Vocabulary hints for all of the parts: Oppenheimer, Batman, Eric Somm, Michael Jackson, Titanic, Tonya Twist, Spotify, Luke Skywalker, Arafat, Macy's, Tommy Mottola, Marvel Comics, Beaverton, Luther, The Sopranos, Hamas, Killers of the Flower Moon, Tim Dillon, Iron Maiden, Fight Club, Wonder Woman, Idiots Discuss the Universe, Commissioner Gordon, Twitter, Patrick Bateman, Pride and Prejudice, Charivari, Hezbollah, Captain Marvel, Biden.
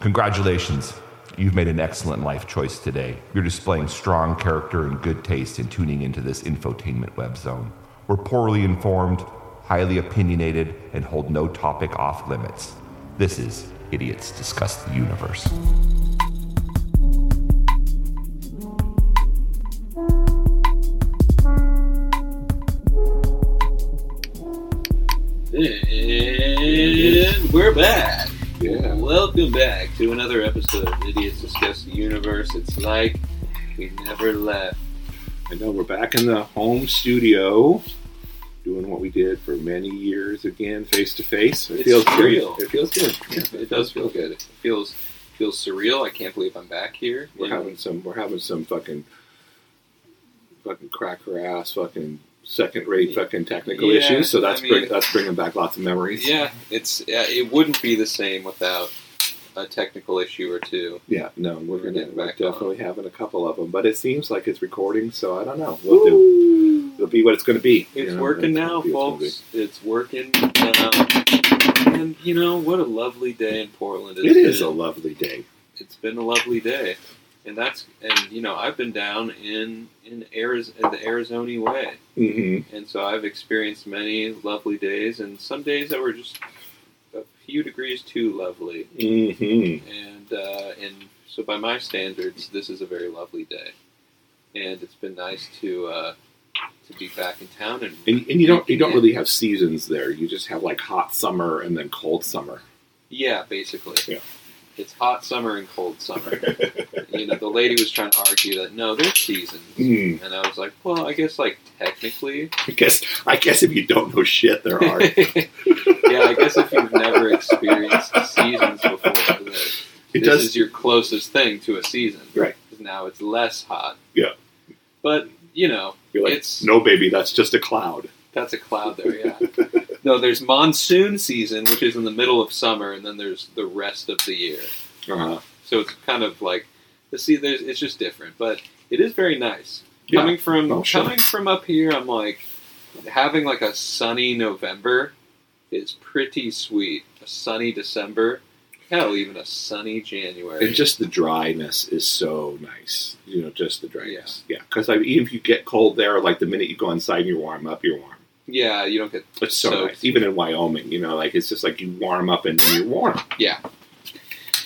Congratulations. You've made an excellent life choice today. You're displaying strong character and good taste in tuning into this infotainment web zone. We're poorly informed, highly opinionated, and hold no topic off limits. This is Idiots Discuss the Universe. And we're back. Yeah. Welcome back to another episode of Idiots Discuss the Universe. It's like we never left. I know, we're back in the home studio doing what we did for many years again, face to face. It feels surreal. Good. It feels good. Yeah, it does feel good. It feels surreal. I can't believe I'm back here. We're having some fucking cracker ass fucking second-rate fucking technical issues, so that's bringing back lots of memories. Yeah, it wouldn't be the same without a technical issue or two. Yeah, no, we're definitely having a couple of them, but it seems like it's recording, so I don't know. We'll do. It'll be what it's going to be. It's working now, folks. It's working now. And you know what a lovely day in Portland it is. It is a lovely day. It's been a lovely day, and I've been down in the Arizona way. Mm-hmm. And so I've experienced many lovely days, and some days that were just a few degrees too lovely. Mm-hmm. And so by my standards, this is a very lovely day, and it's been nice to be back in town. And you don't really have seasons there. You just have like hot summer and then cold summer. Yeah, basically. Yeah. It's hot summer and cold summer. The lady was trying to argue that, no, there's seasons. Mm. And I was like, well, I guess, like, technically. I guess if you don't know shit, there are. Yeah, I guess if you've never experienced seasons before, this is your closest thing to a season. Right. Because now it's less hot. Yeah. But, you're like, it's... No, baby, that's just a cloud. That's a cloud there, yeah. No, there's monsoon season, which is in the middle of summer, and then there's the rest of the year. Uh-huh. So it's kind of like, it's just different, but it is very nice. Yeah. Coming from up here, I'm like, having like a sunny November is pretty sweet. A sunny December, hell, even a sunny January. And just the dryness is so nice. Just the dryness. Yeah, because even if you get cold there, like the minute you go inside and you warm up, you're warm. Yeah, you don't get It's so soaked. Nice. Even in Wyoming, like it's just like you warm up and then you're warm. Yeah.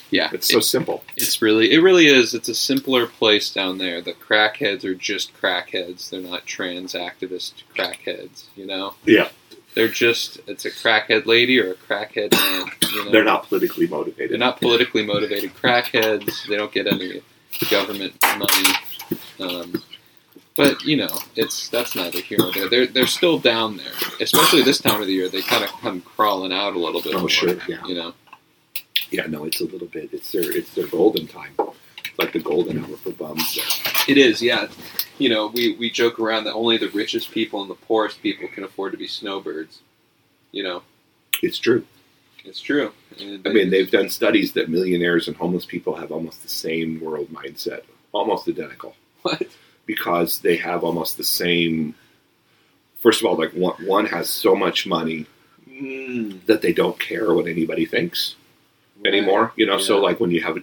Yeah. It's so simple. It really is. It's a simpler place down there. The crackheads are just crackheads. They're not trans activist crackheads, Yeah. They're it's a crackhead lady or a crackhead man. They're not politically motivated. They're not politically motivated crackheads. They don't get any government money. But, that's neither here nor there. They're still down there. Especially this time of the year, they kind of come crawling out a little bit more, sure, yeah. Yeah, no, it's a little bit, it's their golden time. It's like the golden hour for bums. It is, yeah. We joke around that only the richest people and the poorest people can afford to be snowbirds, It's true. It's true. They've done studies that millionaires and homeless people have almost the same world mindset. Almost identical. What? Because they have almost the same, first of all, like one has so much money that they don't care what anybody thinks anymore. Yeah. So like when you get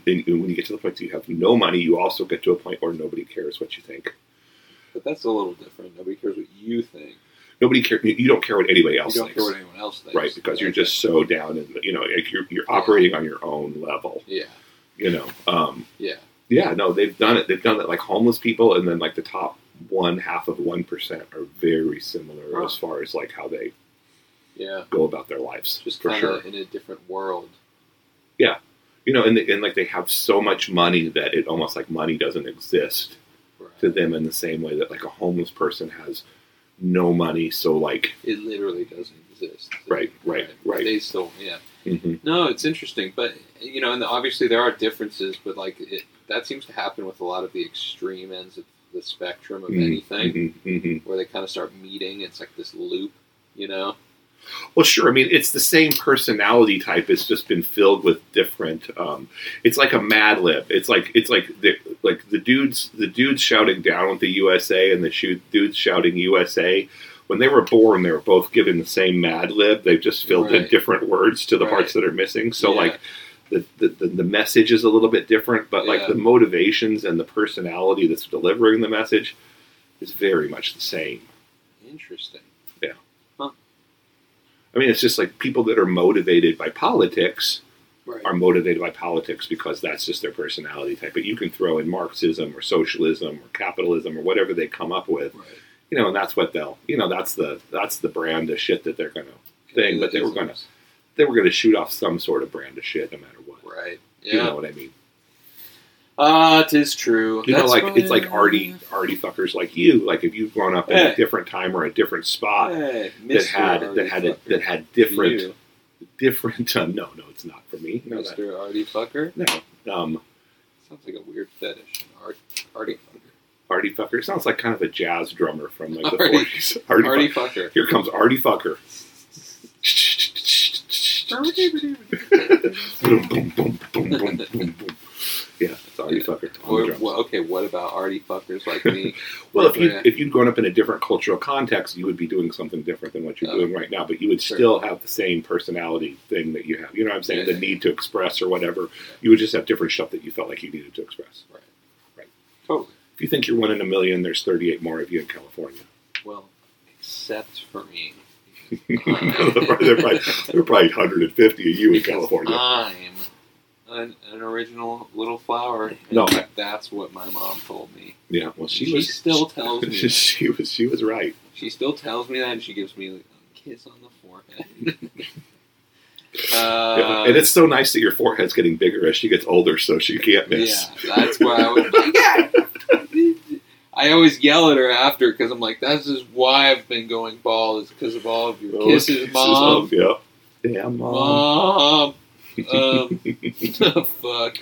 to the point that you have no money, you also get to a point where nobody cares what you think. But that's a little different. Nobody cares what you think. Nobody cares. You don't care what anybody else thinks. You don't care what anyone else thinks. Right, because you're just so down and, you're operating on your own level. Yeah. Yeah, no, they've done it. They've done it like homeless people, and then like the top 0.5% are very similar as far as like how they go about their lives. Just for sure, in a different world. Yeah, and like they have so much money that it almost like money doesn't exist to them in the same way that like a homeless person has no money, so like it literally doesn't exist. Right. They still, yeah. Mm-hmm. No, it's interesting, but and obviously there are differences, but like it. That seems to happen with a lot of the extreme ends of the spectrum of anything, where they kind of start meeting. It's like this loop, Well, sure. It's the same personality type. It's just been filled with different. It's like a Mad Lib. It's like the dudes shouting down with the USA and the dudes shouting USA. When they were born, they were both given the same Mad Lib. They've just filled in different words to the parts that are missing. So like. the message is a little bit different, but like the motivations and the personality that's delivering the message is very much the same. Interesting. Yeah. Huh. I mean, it's just like people that are motivated by politics are motivated by politics because that's just their personality type. But you can throw in Marxism or socialism or capitalism or whatever they come up with, you know, and that's what they'll, you know, that's the brand of shit that they're going to thing. But they were going to shoot off some sort of brand of shit no matter what. Right. Yeah. You know what I mean? It is true. You know, like, it's like arty fuckers like you. Like, if you've grown up in a different time or a different spot that had different. No, it's not for me. No, Mr. Arty fucker. No. Sounds like a weird fetish. Arty fucker. Arty fucker sounds like kind of a jazz drummer from like the '40s. Arty fucker. Here comes Arty fucker. Yeah, it's Artie Fucker. Okay, what about Artie Fuckers like me? Well, if you'd grown up in a different cultural context, you would be doing something different than what you're doing right now, but you would still have the same personality thing that you have. You know what I'm saying? The need to express or whatever. Yeah. You would just have different stuff that you felt like you needed to express. Right. Totally. If you think you're 1 in a million, there's 38 more of you in California. Well, except for me. There are probably 150 of you in California. I'm an original little flower. No, that's what my mom told me. Yeah, well, she still tells me. She was right. She still tells me that, and she gives me like a kiss on the forehead. And it's so nice that your forehead's getting bigger as she gets older, so she can't miss. Yeah, that's why I was like, yeah. I always yell at her after because I'm like, "This is why I've been going bald is because of all of your kisses, mom." Of, yeah. Damn, mom. Fuck. But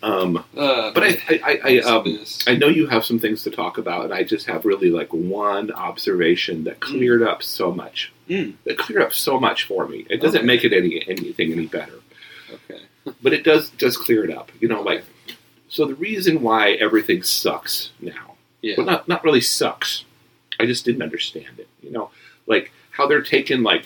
I know you have some things to talk about, and I just have really like one observation that cleared up so much. That cleared up so much for me. It doesn't make it anything any better. Okay. But it does clear it up. You know, like, so the reason why everything sucks now, well, not really sucks. I just didn't understand it. You know, like how they're taking like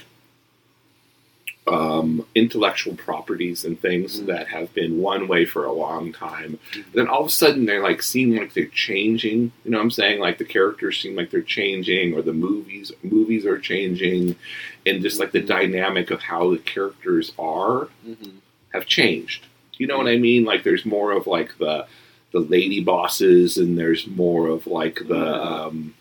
intellectual properties and things that have been one way for a long time. Then all of a sudden they like seem like they're changing. You know what I'm saying? Like the characters seem like they're changing, or the movies are changing, and just like the dynamic of how the characters are have changed. You know what I mean? Like there's more of like the lady bosses, and there's more of like the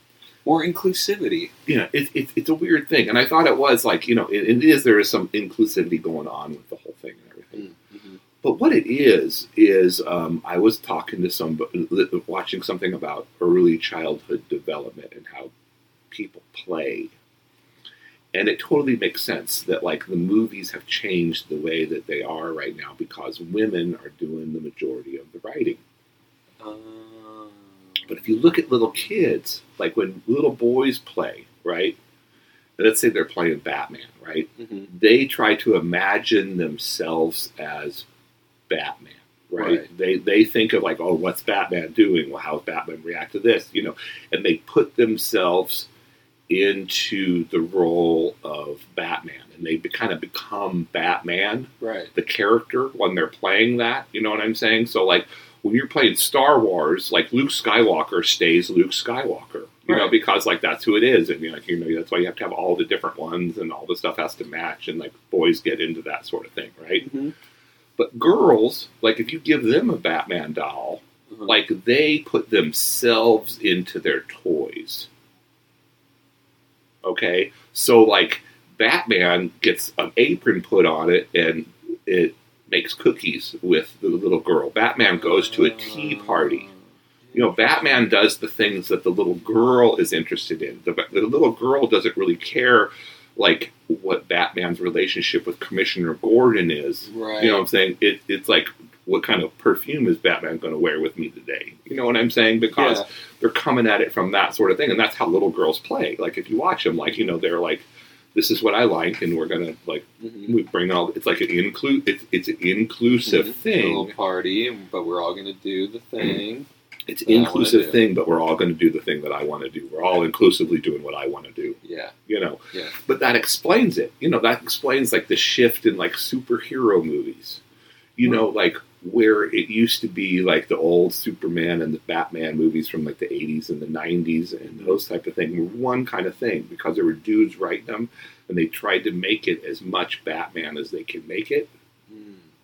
more inclusivity. Yeah, it's a weird thing, and I thought it was like, you know, there is some inclusivity going on with the whole thing and everything. But what it is I was talking to somebody, watching something about early childhood development and how people play, and it totally makes sense that like the movies have changed the way that they are right now because women are doing the majority of the writing. But if you look at little kids, like when little boys play, right? Let's say they're playing Batman, right? They try to imagine themselves as Batman, right? They think of like, oh, what's Batman doing? Well, how's Batman react to this? You know, and they put themselves into the role of Batman, and they kind of become Batman, the character, when they're playing that. You know what I'm saying? So like, when you're playing Star Wars, like Luke Skywalker stays Luke Skywalker, you know, because like that's who it is, and you know that's why you have to have all the different ones, and all the stuff has to match, and like boys get into that sort of thing, right? But girls, like if you give them a Batman doll, like they put themselves into their toys. Okay, so like Batman gets an apron put on it, and it makes cookies with the little girl. Batman goes to a tea party. You know, Batman does the things that the little girl is interested in. The little girl doesn't really care, like, what Batman's relationship with Commissioner Gordon is. Right. You know what I'm saying? It's like, what kind of perfume is Batman going to wear with me today? You know what I'm saying? Because they're coming at it from that sort of thing, and that's how little girls play. Like, if you watch them, like, you know, they're like, this is what I like, and we're gonna like we bring all. It's like an It's an inclusive thing. A little party, but we're all gonna do the thing. It's an inclusive thing, but we're all gonna do the thing that I want to do. We're all inclusively doing what I want to do. Yeah, you know. Yeah. But that explains it. You know, that explains like the shift in like superhero movies. you know, like where it used to be like the old Superman and the Batman movies from like the 80s and the 90s and those type of things were one kind of thing because there were dudes writing them and they tried to make it as much Batman as they could make it,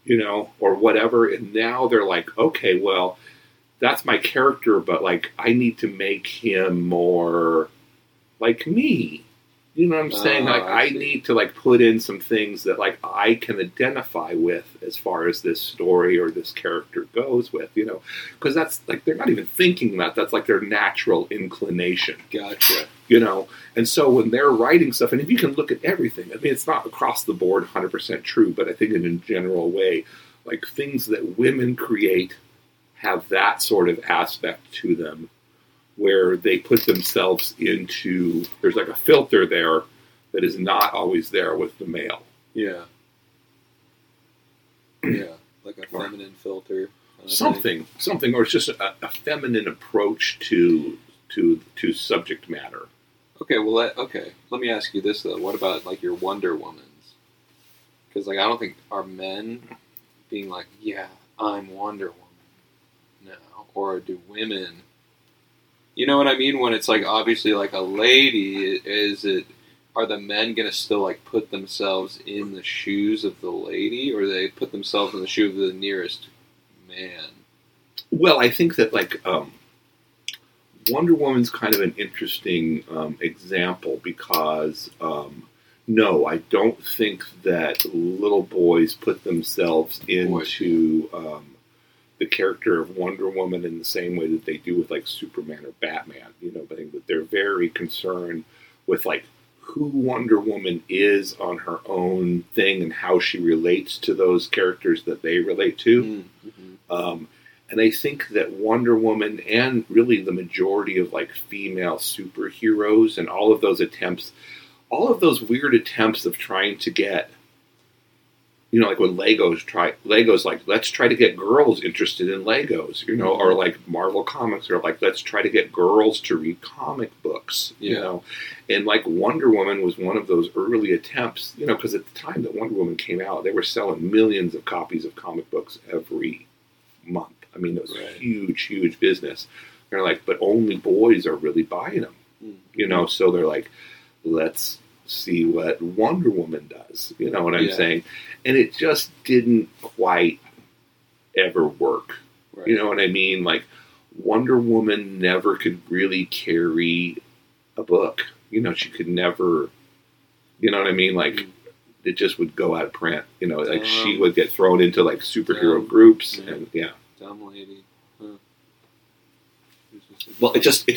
you know, or whatever. And now they're like, okay, well, that's my character, but like I need to make him more like me. You know what I'm saying? Like I need to like put in some things that like I can identify with as far as this story or this character goes with, you know, because that's like they're not even thinking that. That's like their natural inclination. Gotcha. You know, and so when they're writing stuff, and if you can look at everything, I mean, it's not across the board 100% true, but I think in a general way, like things that women create have that sort of aspect to them, where they put themselves into, there's like a filter there that is not always there with the male. Yeah. Yeah, like a feminine filter. Something, or it's just a feminine approach to subject matter. Okay, well, let me ask you this, though. What about, like, your Wonder Womans? Because, like, I don't think, are men being like, yeah, I'm Wonder Woman now? Or do women... You know what I mean? When it's like obviously like a lady, are the men gonna still like put themselves in the shoes of the lady, or they put themselves in the shoe of the nearest man? Well, I think that like Wonder Woman's kind of an interesting example because no, I don't think that little boys put themselves into the character of Wonder Woman in the same way that they do with like Superman or Batman, you know, but they're very concerned with like who Wonder Woman is on her own thing and how she relates to those characters that they relate to. Mm-hmm. And I think that Wonder Woman and really the majority of like female superheroes and all of those weird attempts of trying to get, you know, like when Legos, like, let's try to get girls interested in Legos, you know, or like Marvel Comics, or like, let's try to get girls to read comic books, you know. And like Wonder Woman was one of those early attempts, you know, because at the time that Wonder Woman came out, they were selling millions of copies of comic books every month. I mean, it was a huge, huge business. They're like, but only boys are really buying them, you know, so they're like, let's see what Wonder Woman does, you know what I'm saying? And it just didn't quite ever work. Right. You know what I mean? Like, Wonder Woman never could really carry a book. You know, she could never, you know what I mean? Like, it just would go out of print. You know, like, she would get thrown into, like, superhero groups. Yeah. And dumb lady. Huh. Well, it just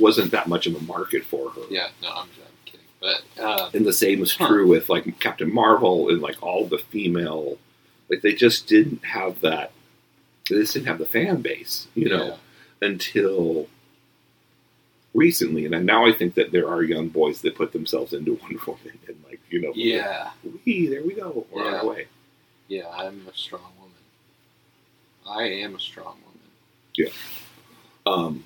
wasn't that much of a market for her. Yeah, no, I'm kidding. But and the same was true with like Captain Marvel and like all the female, like they just didn't have that. They just didn't have the fan base, you know, until recently. And now I think that there are young boys that put themselves into Wonder Woman and like, you know, there we go, we're on our way. Yeah, I'm a strong woman. I am a strong woman. Yeah.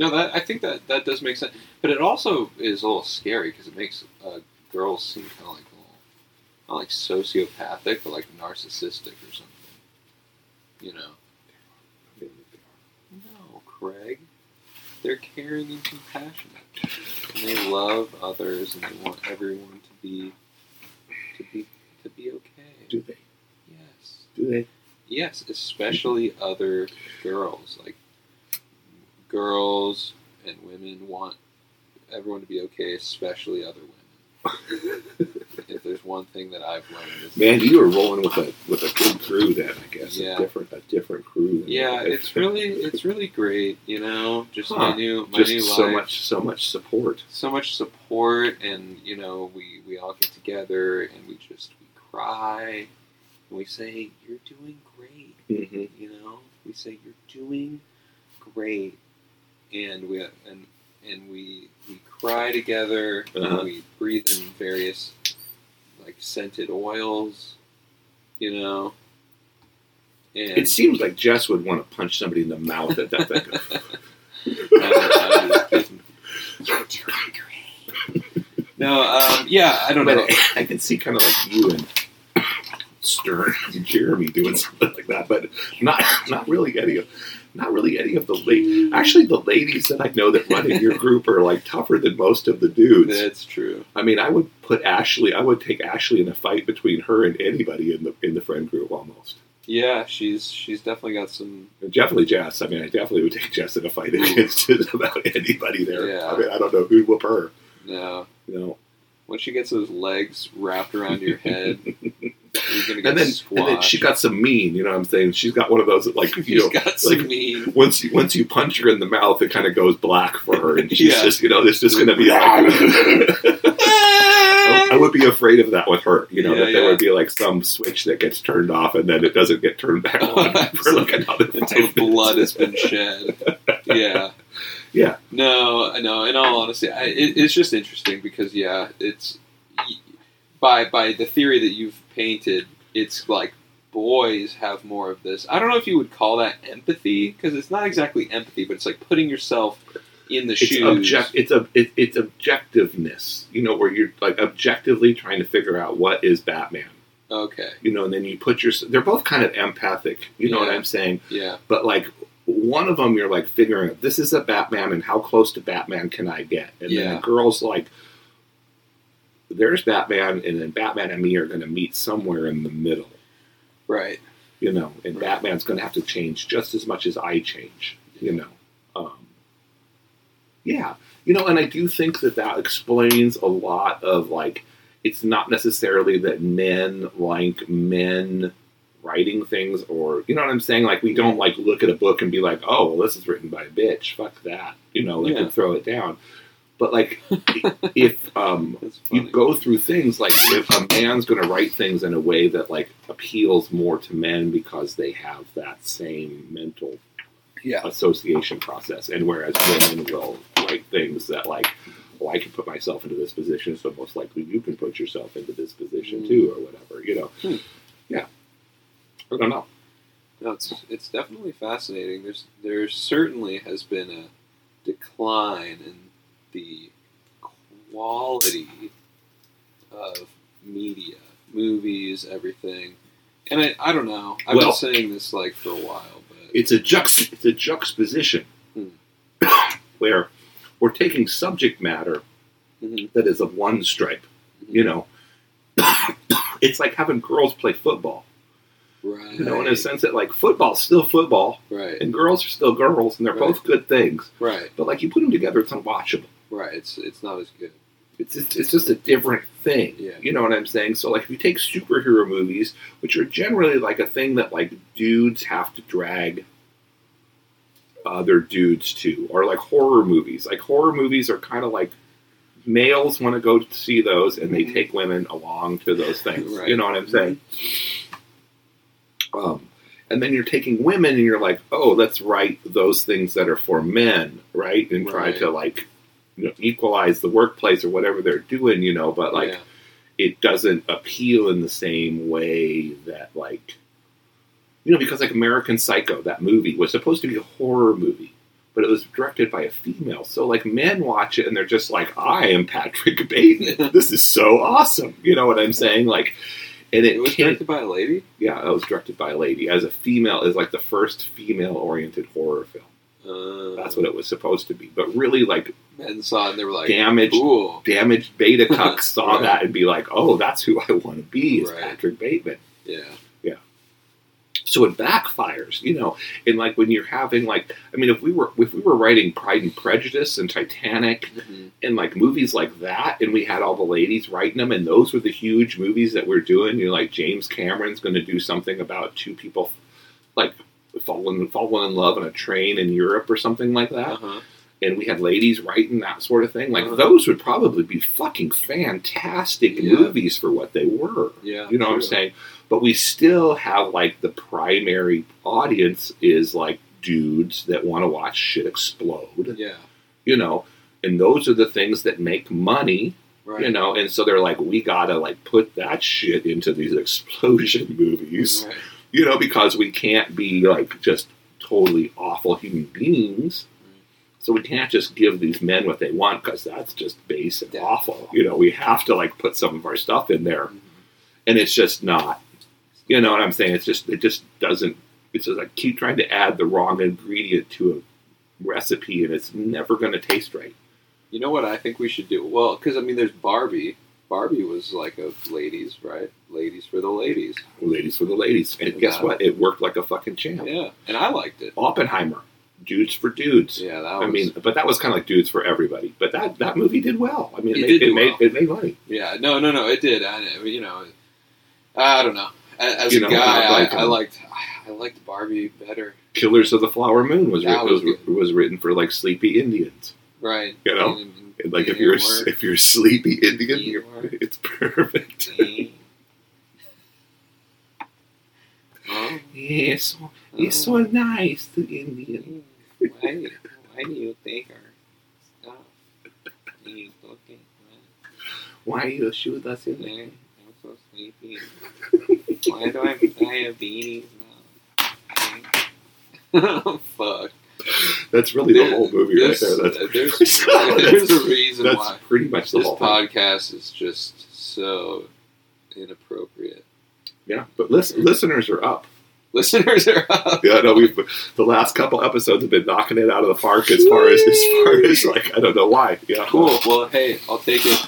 No, I think that does make sense, but it also is a little scary because it makes girls seem kind of like, well, not like sociopathic, but like narcissistic or something. You know? No, Craig. They're caring and compassionate, and they love others, and they want everyone to be okay. Do they? Yes. Do they? Yes, especially other girls. Like, girls and women want everyone to be okay, especially other women. If there's one thing that I've learned, is man, you were rolling with a good crew then, I guess. Yeah. A different crew. Yeah, it's really great. You know, just my new life. So much support. So much support, and you know, we all get together and we cry. And we say, you're doing great, you know? We say, you're doing great. And we cry together, and we breathe in various, like, scented oils, you know? And it seems like Jess would want to punch somebody in the mouth at that thing. I'm just kidding. You're doing great. No, I don't know. I can see kind of like you and... stern and cheery doing something like that, but not really any of the ladies. Actually, the ladies that I know that run in your group are like tougher than most of the dudes. That's true. I mean, I would put Ashley. I would take Ashley in a fight between her and anybody in the friend group almost. Yeah, she's definitely got some. Definitely Jess. I mean, I definitely would take Jess in a fight against about anybody there. Yeah. I mean, I don't know who'd whoop her. No. Once she gets those legs wrapped around your head, you're gonna get squashed. And then she got some mean. You know what I'm saying? She's got one of those that, like, mean. Once you punch her in the mouth, it kind of goes black for her, and she's just, you know, it's just gonna be. I would be afraid of that with her. You know, that there would be like some switch that gets turned off, and then it doesn't get turned back on for like another. Until blood has been shed. Yeah. Yeah. No. In all honesty, it's just interesting because, it's by the theory that you've painted, it's like boys have more of this. I don't know if you would call that empathy because it's not exactly empathy, but it's like putting yourself in the shoes. It's objectiveness, you know, where you're like objectively trying to figure out what is Batman. Okay. You know, and then you put your. They're both kind of empathic. You know what I'm saying? Yeah. But like. One of them, you're like figuring out, this is a Batman, and how close to Batman can I get? And then the girl's like, there's Batman, and then Batman and me are going to meet somewhere in the middle. Right. You know, and Batman's going to have to change just as much as I change, you know. You know, and I do think that explains a lot of, like, it's not necessarily that men like men writing things, or, you know what I'm saying? Like, we don't, like, look at a book and be like, oh, well, this is written by a bitch. Fuck that. You know, like, and throw it down. But, like, if you go through things, like, if a man's going to write things in a way that, like, appeals more to men because they have that same mental association process. And whereas women will write things that, like, well, I can put myself into this position, so most likely you can put yourself into this position, too, or whatever, you know. Yeah. I don't know. No, it's definitely fascinating. There certainly has been a decline in the quality of media, movies, everything. And I don't know. I've been saying this like for a while, but it's a juxtaposition where we're taking subject matter that is of one stripe. You know, it's like having girls play football. Right. You know, in a sense that, like, football's still football, right? And girls are still girls, and they're both good things, right? But, like, you put them together, it's unwatchable, right? It's not as good. It's just a different thing, You know what I'm saying? So, like, if you take superhero movies, which are generally like a thing that like dudes have to drag other dudes to, or like horror movies. Like, horror movies are kind of like males want to go see those, and they take women along to those things. Right. You know what I'm saying? And then you're taking women and you're like, oh, let's write those things that are for men, right? And try to, like, you know, equalize the workplace or whatever they're doing, you know, but, like, it doesn't appeal in the same way that, like, you know, because, like, American Psycho, that movie, was supposed to be a horror movie, but it was directed by a female. So, like, men watch it and they're just like, I am Patrick Bateman. This is so awesome. You know what I'm saying? Like... And it was directed by a lady? Yeah, it was directed by a lady. As a female, is like the first female-oriented horror film. That's what it was supposed to be. But really, like... Men saw it and they were like, damaged beta cucks saw that and be like, oh, that's who I want to be, is Patrick Bateman. Yeah. Yeah. So it backfires, you know. And, like, when you're having, like... I mean, if we were writing Pride and Prejudice and Titanic... And, like, movies like that, and we had all the ladies writing them, and those were the huge movies that we're doing. You know, like, James Cameron's going to do something about two people, like, falling in love on a train in Europe or something like that. And we had ladies writing that sort of thing. Like, those would probably be fucking fantastic movies for what they were. Yeah, you know what I'm saying? But we still have, like, the primary audience is, like, dudes that want to watch shit explode. Yeah. You know? And those are the things that make money, you know, and so they're like, we got to, like, put that shit into these explosion movies, you know, because we can't be, like, just totally awful human beings. So we can't just give these men what they want because that's just base and awful. You know, we have to, like, put some of our stuff in there. And it's just not. It's You know what I'm saying? It just doesn't. It's just, I keep trying to add the wrong ingredient to a recipe, and it's never going to taste right. You know what I think we should do? Well, because I mean, there's Barbie. Barbie was like a ladies, right? Ladies for the ladies. Ladies for the ladies. And guess what? It worked like a fucking champ. Yeah, and I liked it. Oppenheimer. Dudes for dudes. Yeah, that was... I mean, but that was kind of like dudes for everybody. But that movie did well. I mean, it made money. Yeah, no, it did. I don't know. As a guy, I liked Barbie better. Killers of the Flower Moon was written for like sleepy Indians. Right. You know? And like if you're a sleepy Indian, it's perfect. Oh. Yes, yeah, it's so nice, the Indian. Why do you take our stuff? You talking? Why you shoot us in there? I'm so sleepy. Why do I have diabetes now? Oh, fuck. That's really the whole movie right there. There's a reason that's why pretty much the whole podcast is just so inappropriate. Yeah, but listeners are up. Listeners are up. Yeah, no, the last couple episodes have been knocking it out of the park as far as like, I don't know why. Yeah. Cool. Well, hey, I'll take it.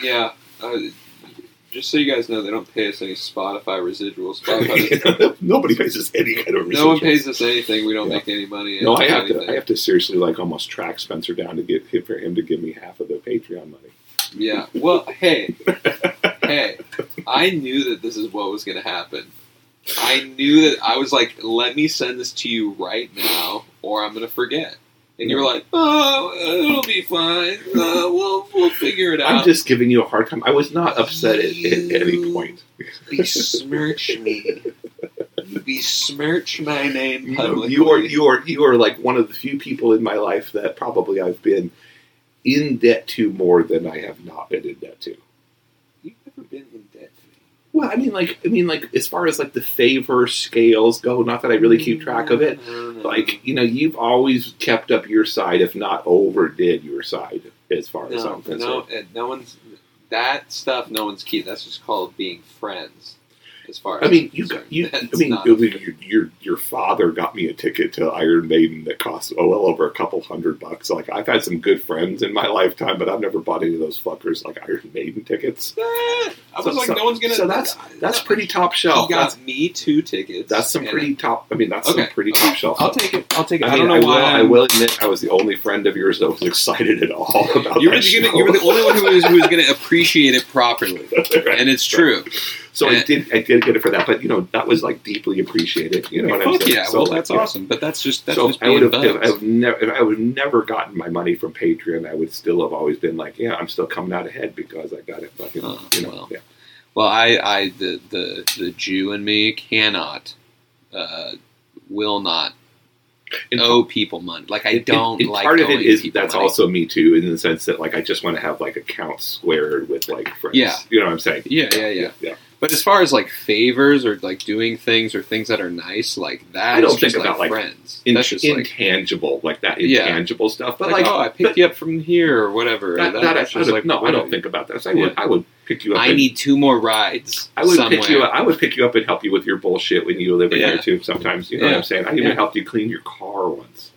Yeah. Just so you guys know, they don't pay us any Spotify residuals. Nobody pays us any kind of residuals. No one pays us anything. We don't make any money. No, I have to seriously like almost track Spencer down to get him, for him to give me half of the Patreon money. Yeah. Well, hey, I knew that this is what was going to happen. I knew that. I was like, let me send this to you right now, or I'm going to forget. And you were like, oh, it'll be fine. We'll figure it out. I'm just giving you a hard time. I was not upset at any point. Besmirch me. You besmirch my name publicly. You are like one of the few people in my life that probably I've been in debt to more than I have not been in debt to. You've never been in debt to me. Well, I mean, like, as far as like the favor scales go, not that I really keep track of it. Like, you know, you've always kept up your side, if not overdid your side, as far as I'm concerned. No one's key. That's just called being friends. As far as your father got me a ticket to Iron Maiden that cost well over $200. Like, I've had some good friends in my lifetime, but I've never bought any of those fuckers like Iron Maiden tickets. No one's gonna. So that's pretty top shelf. He got me 2 tickets. That's some pretty top. I mean, that's okay. Some pretty top shelf. I'll take it. I will admit, I was the only friend of yours that was excited at all about. You were the only one who was going to appreciate it properly, right. And it's true. So I did get it for that, but you know that was like deeply appreciated. You know what I'm saying? Yeah, so, well, that's awesome. But that's just that's so. Just being I would have never gotten my money from Patreon. I would still have always been like, yeah, I'm still coming out ahead because I got it fucking. Oh, you know, well. Yeah. Well, the Jew in me will not owe people money. Like I don't and like. Part of it is that's money. Also me too, in the sense that like I just want to have like accounts squared with like friends. Yeah, you know what I'm saying? Yeah. But as far as like favors or like doing things or things that are nice, like that, I don't think about like friends. That's just intangible, like that intangible stuff. But like, oh, I picked you up from here or whatever. I don't think about that. I would pick you up. I need 2 more rides. I would pick you up. I would pick you up and help you with your bullshit when you live in there too. Sometimes, you know what I'm saying. I even helped you clean your car once.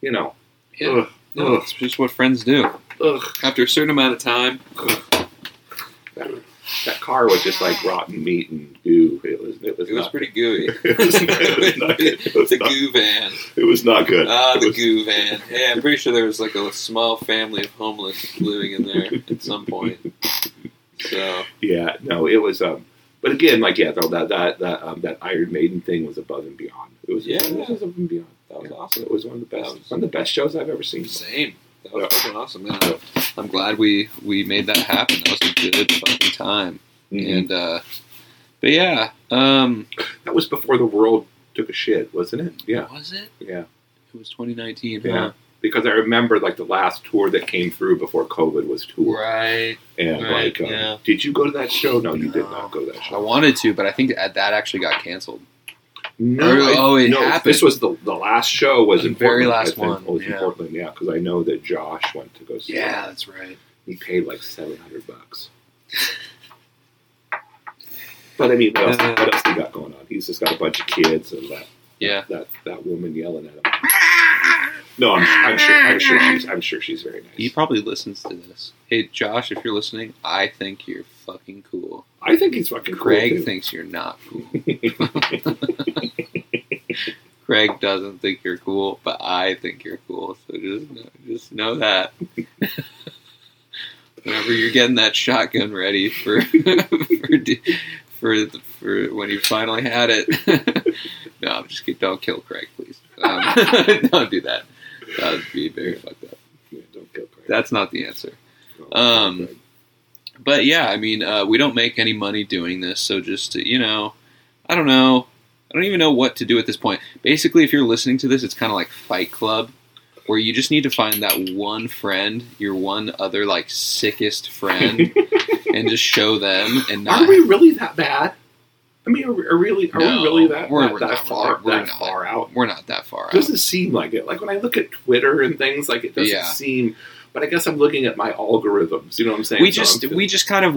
You know, it's just what friends do. After a certain amount of time. That car was just like rotten meat and goo. It was pretty gooey. Goo van. It was not good. Goo van. Yeah, I'm pretty sure there was like a small family of homeless living in there at some point. So yeah, no, it was. But again, like that Iron Maiden thing was above and beyond. It was above and beyond. That was awesome. It was one of the best shows I've ever seen. Same. That was fucking awesome, man. I'm glad we made that happen. That was a good fucking time. Mm-hmm. And, but yeah. That was before the world took a shit, wasn't it? Yeah. Was it? Yeah. It was 2019, yeah. Huh? Because I remember, like, the last tour that came through before COVID was tour. Right. And, right, like, did you go to that show? No, you did not go to that show. I wanted to, but I think that actually got canceled. No, it happened. This was the last show was in Portland. The very last one. Was in Portland, yeah, because I know that Josh went to go see it. Yeah, that's right. He paid like $700. But I mean, what else he got going on? He's just got a bunch of kids and that woman yelling at him. No, I'm sure she's very nice. He probably listens to this. Hey, Josh, if you're listening, I think you're fucking cool. I think he's fucking cool. Craig thinks you're not cool. Craig doesn't think you're cool, but I think you're cool. So just know that. Whenever you're getting that shotgun ready for when you finally had it. No, I'm just kidding. Don't kill Craig, please. Don't do that. That would be very fucked up. Yeah, don't kill Craig. That's not the answer. But yeah, I mean, we don't make any money doing this, so just to, I don't know. I don't even know what to do at this point. Basically, if you're listening to this, it's kind of like Fight Club, where you just need to find that one friend, your one other, like, sickest friend, and just show them. And not... Are we really that bad? I mean, are we really that far out? We're not that far out. It doesn't seem like it. Like, when I look at Twitter and things, like, it doesn't seem... But I guess I'm looking at my algorithms. You know what I'm saying?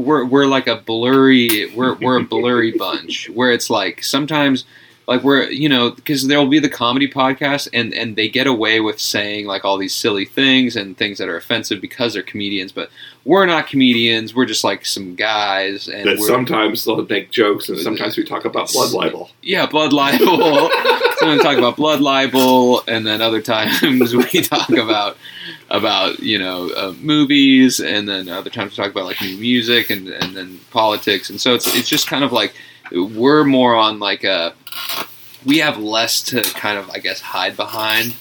We're a blurry bunch where it's like sometimes like we're because there'll be the comedy podcast and they get away with saying like all these silly things and things that are offensive because they're comedians, but we're not comedians. We're just like some guys and sometimes they'll make jokes and sometimes we talk about blood libel. Yeah, blood libel. Sometimes we talk about blood libel and then other times we talk about movies, and then other times we talk about like new music and then politics, and so it's just kind of like we're more on like we have less to kind of I guess hide behind.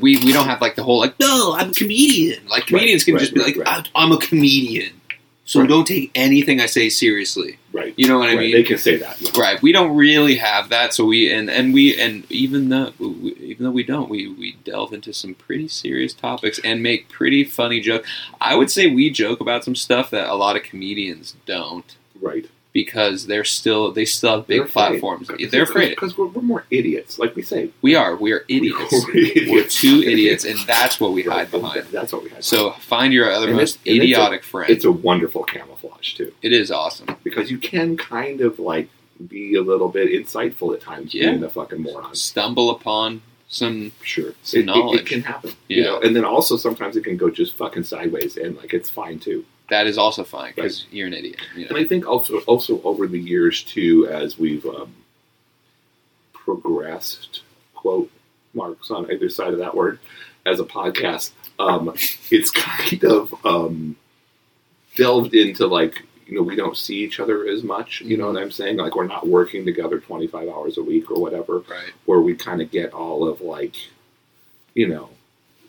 We don't have like the whole like no I'm a comedian like comedians can just be like I'm a comedian so don't take anything I say seriously. Right. You know what I mean? They can say that. Yeah. Right. We don't really have that, so even though we don't, we delve into some pretty serious topics and make pretty funny jokes. I would say we joke about some stuff that a lot of comedians don't. Right. Because they still have big platforms. They're afraid. Because we're more idiots, like we say. We are idiots. We're two idiots, and that's what we hide behind. That's what we hide behind. So find your other most idiotic friend. It's a wonderful camouflage, too. It is awesome. Because you can kind of, like, be a little bit insightful at times being a fucking moron. Stumble upon some knowledge. It can happen. Yeah. And then also sometimes it can go just fucking sideways, and, like, it's fine, too. That is also fine, because you're an idiot. And I think also over the years, too, as we've progressed, quote marks on either side of that word, as a podcast, it's kind of delved into, like, we don't see each other as much, you know what I'm saying? Like, we're not working together 25 hours a week or whatever, right. Where we kind of get all of, like,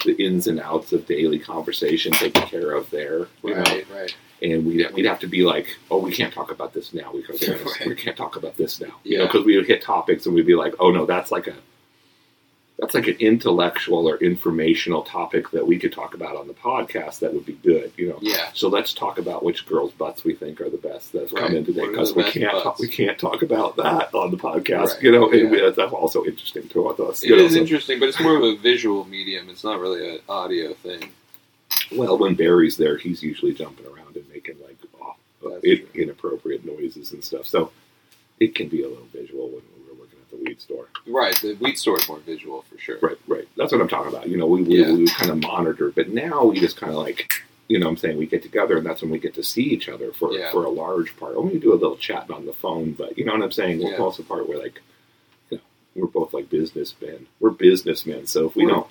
the ins and outs of daily conversation taken care of there. Right. And we'd have to be like, oh, we can't talk about this now. We can't talk about this now. Yeah. Because we would hit topics and we'd be like, oh, no, that's like an intellectual or informational topic that we could talk about on the podcast that would be good, Yeah. So let's talk about which girls' butts we think are the best that's come in today because we can't talk about that on the podcast, And that's also interesting to us. It is interesting, but it's more of a visual medium. It's not really an audio thing. Well, when Barry's there, he's usually jumping around and making like inappropriate noises and stuff. So it can be a little visual when the weed store. Right, the weed store is more visual for sure. Right. That's what I'm talking about. We kind of monitor, but now we just kind of like, we get together and that's when we get to see each other for a large part. Only we do a little chatting on the phone, but you know what I'm saying? We're also part where like, we're both like businessmen. We're businessmen, so if we don't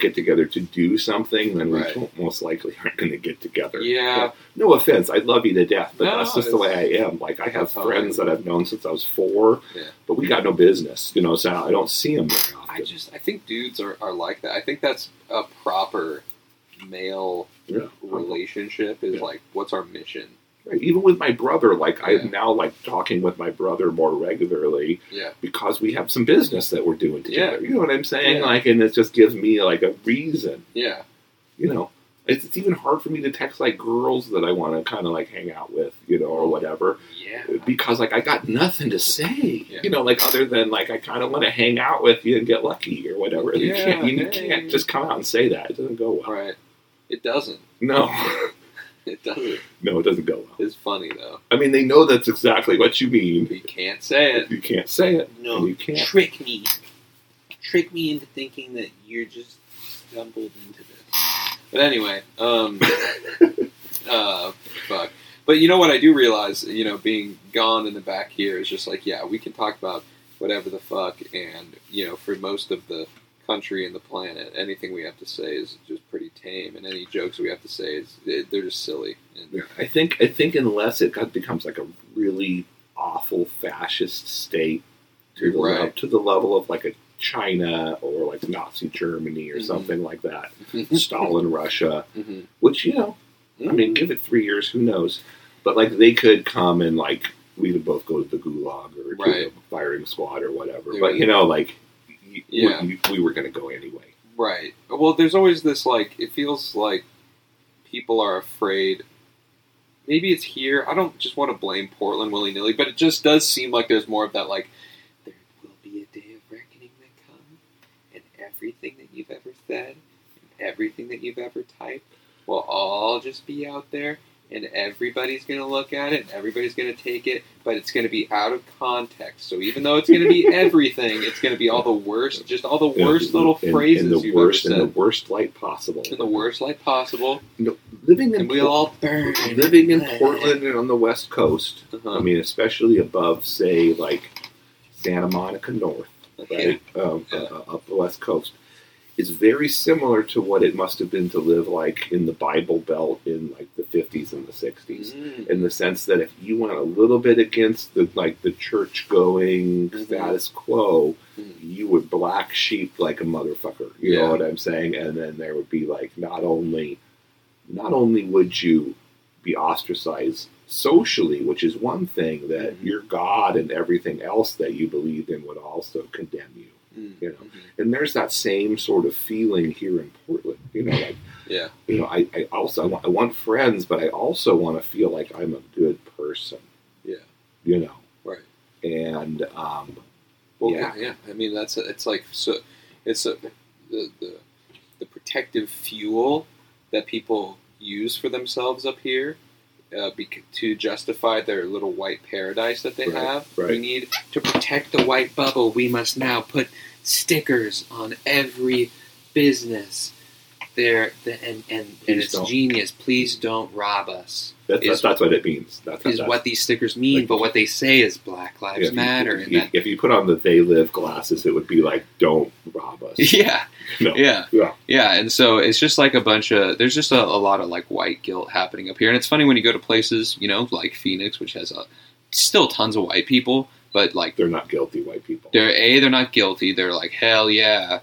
get together to do something, then we most likely aren't going to get together. Yeah. But no offense, I love you to death, but that's just the way I am. Like I have friends that I've known since I was 4, but we got no business, so I don't see them very often. I think dudes are like that. I think that's a proper male relationship is like, what's our mission? Right. Even with my brother, like I'm now like talking with my brother more regularly because we have some business that we're doing together. You know what I'm saying? Yeah. Like, and it just gives me like a reason. Yeah. It's even hard for me to text like girls that I want to kind of like hang out with, or whatever. Yeah. Because like I got nothing to say, like other than like I kind of want to hang out with you and get lucky or whatever. Yeah, you can't just come out and say that. It doesn't go well. Right. It doesn't. No. It doesn't. No, it doesn't go well. It's funny, though. I mean, they know that's exactly what you mean. But you can't say it. You can't say it. No, you can't. Trick me. Trick me into thinking that you're just stumbled into this. But anyway, fuck. But you know what I do realize, you know, being gone in the back here is just like, yeah, we can talk about whatever the fuck, and, you know, for most of the country and the planet, anything we have to say is just pretty tame, and any jokes we have to say is, they're just silly. And I think unless it becomes like a really awful fascist state to the level of like a China or like Nazi Germany or mm-hmm. something like that, Stalin Russia, mm-hmm. which, you know, I mean, give it 3 years, who knows? But like they could come and like we would both go to the gulag or to the firing squad or whatever. But you know, like we were going to go anyway. Right. Well, there's always this like it feels like people are afraid. Maybe it's here. I don't just want to blame Portland willy nilly, but it just does seem like there's more of that like there will be a day of reckoning that comes, and everything that you've ever said, and everything that you've ever typed. We'll all just be out there, and everybody's going to look at it, and everybody's going to take it, but it's going to be out of context. So even though it's going to be everything, it's going to be all the worst, just all the worst little phrases you've ever said. In the worst light possible. In the worst light possible. No, we'll all burn. Living in Portland and on the West Coast, I mean, especially above, say, like, Santa Monica North, right? Yeah. Up the West Coast. Is very similar to what it must have been to live like in the Bible Belt in like the 50s and the 60s, in the sense that if you went a little bit against the like the church-going status quo, you would black sheep like a motherfucker. You know what I'm saying? And then there would be like not only would you be ostracized socially, which is one thing, that your God and everything else that you believed in would also condemn you. You know, and there's that same sort of feeling here in Portland. You know, like, you know, I want friends, but I also want to feel like I'm a good person. Yeah, you know, right. And I mean, it's like the protective fuel that people use for themselves up here. To justify their little white paradise that they have. Right. We need to protect the white bubble. We must now put stickers on every business there. And it's genius. Please don't rob us. That's what it means. That's what these stickers mean, like, but what they say is Black Lives Matter. If you put on the They Live glasses, it would be like, don't rob us. Yeah. No. Yeah. And so it's just like there's just a lot of like white guilt happening up here. And it's funny when you go to places, you know, like Phoenix, which has still tons of white people, but like. They're not guilty white people. They're not guilty. They're like, hell yeah.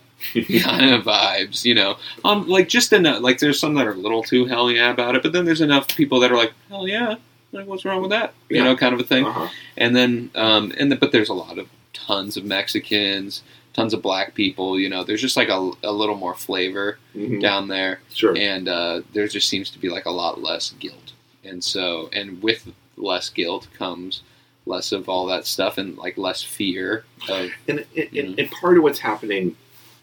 kind of vibes, you know. Like just enough. Like there's some that are a little too hell yeah about it, but then there's enough people that are like hell yeah, like what's wrong with that, you know, kind of a thing. Uh-huh. And then, but there's a lot of tons of Mexicans, tons of black people, you know. There's just like a little more flavor down there, sure. And there just seems to be like a lot less guilt, and with less guilt comes less of all that stuff and like less fear. And part of what's happening.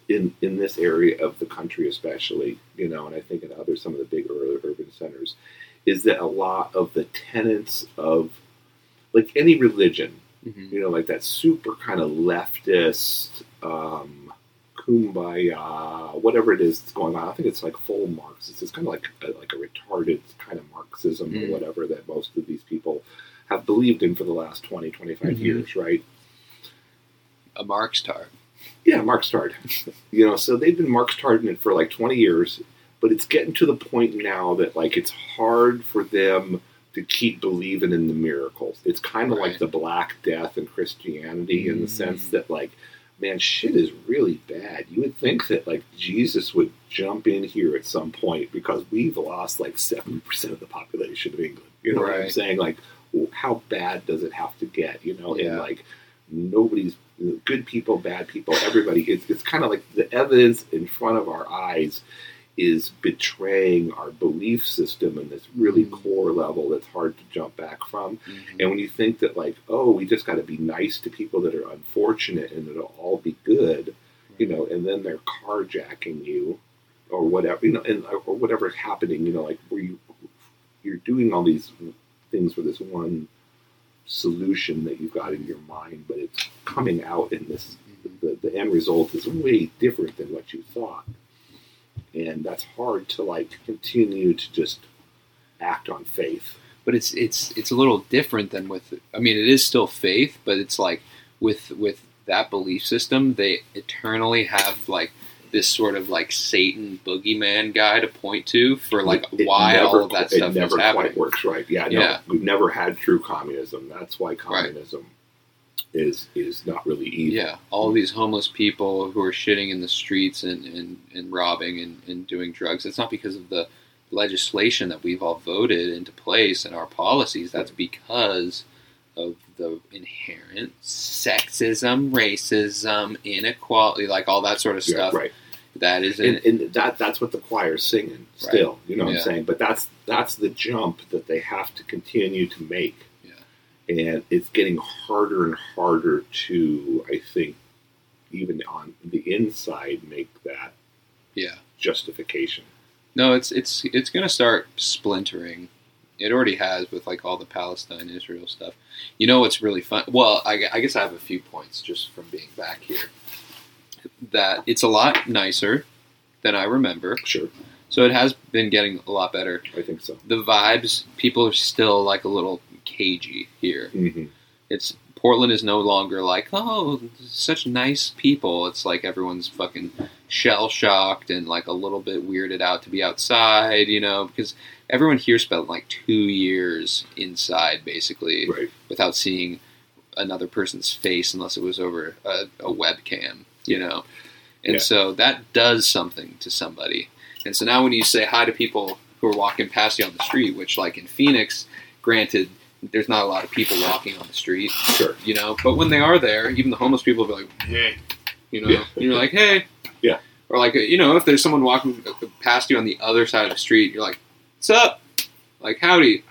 In this area of the country especially, you know, and I think in some of the big urban centers, is that a lot of the tenets of, like, any religion, you know, like that super kind of leftist, kumbaya, whatever it is that's going on. I think it's like full Marxist. It's kind of like a retarded kind of Marxism or whatever that most of these people have believed in for the last 20, 25 years, right? A Marx-tard. Yeah, Marx-tard. You know, so they've been Marx-tarding it for like 20 years, but it's getting to the point now that like it's hard for them to keep believing in the miracles. It's kind of like the Black Death in Christianity in the sense that like, man, shit is really bad. You would think that like Jesus would jump in here at some point because we've lost like 70% of the population of England. You know what I'm saying? Like, how bad does it have to get? You know, and like nobody's. Good people, bad people, everybody. It's kind of like the evidence in front of our eyes is betraying our belief system in this really core level that's hard to jump back from. And when you think that like, oh, we just got to be nice to people that are unfortunate and it'll all be good, you know, and then they're carjacking you or whatever, you know, or whatever's happening, you know, like where you you're doing all these things for this one solution that you've got in your mind, but it's coming out in this, the end result is way different than what you thought. And that's hard to like continue to just act on faith. But it's a little different than with, I mean, it is still faith, but it's like with that belief system, they eternally have like this sort of like Satan boogeyman guy to point to for like why all of that stuff is happening. It never quite works right. Yeah, no, we've never had true communism. That's why communism is not really evil. Yeah, all these homeless people who are shitting in the streets and robbing and doing drugs. It's not because of the legislation that we've all voted into place and our policies. That's because of the inherent sexism, racism, inequality, like all that sort of stuff. Yeah, right. That is it. And that's what the choir's singing still. Right. You know what I'm saying? But that's the jump that they have to continue to make. Yeah. And it's getting harder and harder to, I think, even on the inside, make that justification. No, it's going to start splintering. It already has with like all the Palestine-Israel stuff. You know what's really fun? Well, I guess I have a few points just from being back here. That it's a lot nicer than I remember. Sure. So it has been getting a lot better. I think so. The vibes, people are still like a little cagey here. Mm-hmm. It's Portland is no longer like, oh, such nice people. It's like everyone's fucking shell-shocked and like a little bit weirded out to be outside, you know, because everyone here spent like 2 years inside basically without seeing another person's face unless it was over a webcam, you know. And so that does something to somebody. And so now when you say hi to people who are walking past you on the street, which like in Phoenix, granted, there's not a lot of people walking on the street, you know, but when they are there, even the homeless people will be like, hey, you know, and you're like, hey, or like, you know, if there's someone walking past you on the other side of the street, you're like, what's up? Like, howdy.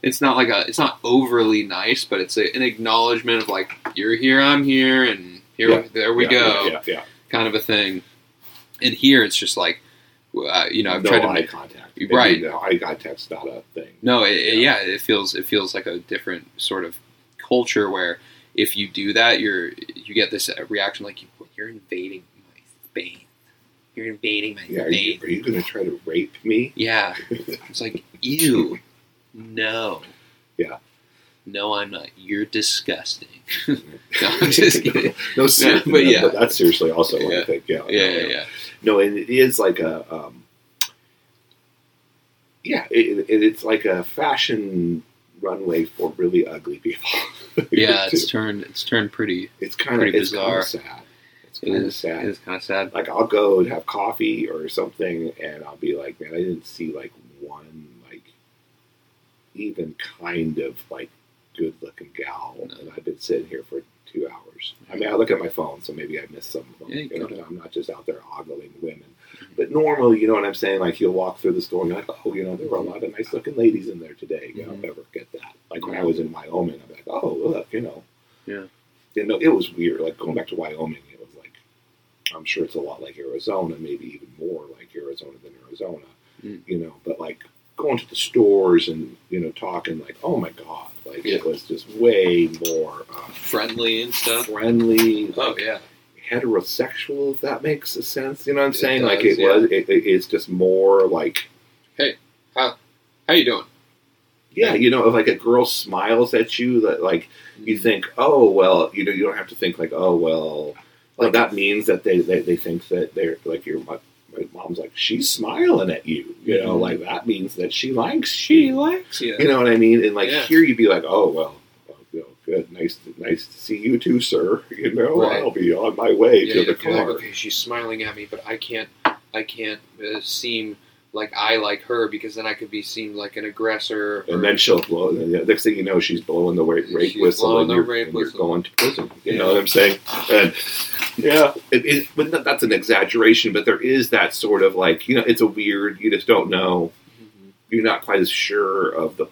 It's not like it's not overly nice, but it's an acknowledgement of like, you're here, I'm here, and here, there we go, kind of a thing. And here it's just like, you know, I've tried to make contact. Right. No, eye contact's not a thing. No, it feels like a different sort of culture where if you do that, you get this reaction like you're invading my space. You're invading my space. Are you going to try to rape me? Yeah. It's like, ew. No. Yeah. No, I'm not. You're disgusting. No, I'm just kidding. No, seriously. No, but yeah. But that's seriously also what I think. Yeah. No, and it is like a... it's like a fashion runway for really ugly people. Yeah, it's turned pretty. It's kind of bizarre. It's kind of sad. It is kind of sad. Like I'll go and have coffee or something, and I'll be like, man, I didn't see like one like even kind of like good looking gal, and I've been sitting here for 2 hours. I mean, I look at my phone, so maybe I missed some of them. Yeah, I'm not just out there ogling women. But normally, you know what I'm saying? Like, you'll walk through the store and you're like, oh, you know, there were a lot of nice-looking ladies in there today. You know, I'll never get that. Like, when I was in Wyoming, I'm like, oh, look, you know. Yeah. You know, it was weird. Like, going back to Wyoming, it was like, I'm sure it's a lot like Arizona, maybe even more like Arizona than Arizona. Mm. You know, but, like, going to the stores and, you know, talking, like, oh, my God. Like, it was just way more... friendly and stuff? Friendly. Like, oh, yeah. Heterosexual, if that makes sense, you know what I'm saying? It does, like it's just more like, hey, how you doing? Yeah, you know, if like a girl smiles at you, that like you think, oh well, you know, you don't have to think like, oh well, like that means that they think that they're like my mom's like she's smiling at you, you know, like that means that she likes you, you know what I mean? And like here you'd be like, oh well. Good. Nice to see you too, sir. You know, I'll be on my way to the car. Like, okay, she's smiling at me, but I can't seem like I like her because then I could be seen like an aggressor. And then she'll blow. Next thing you know, she's blowing the rape whistle, and you're going to prison. You know what I'm saying? And but that's an exaggeration. But there is that sort of like, you know, it's a weird. You just don't know. Mm-hmm. You're not quite as sure of the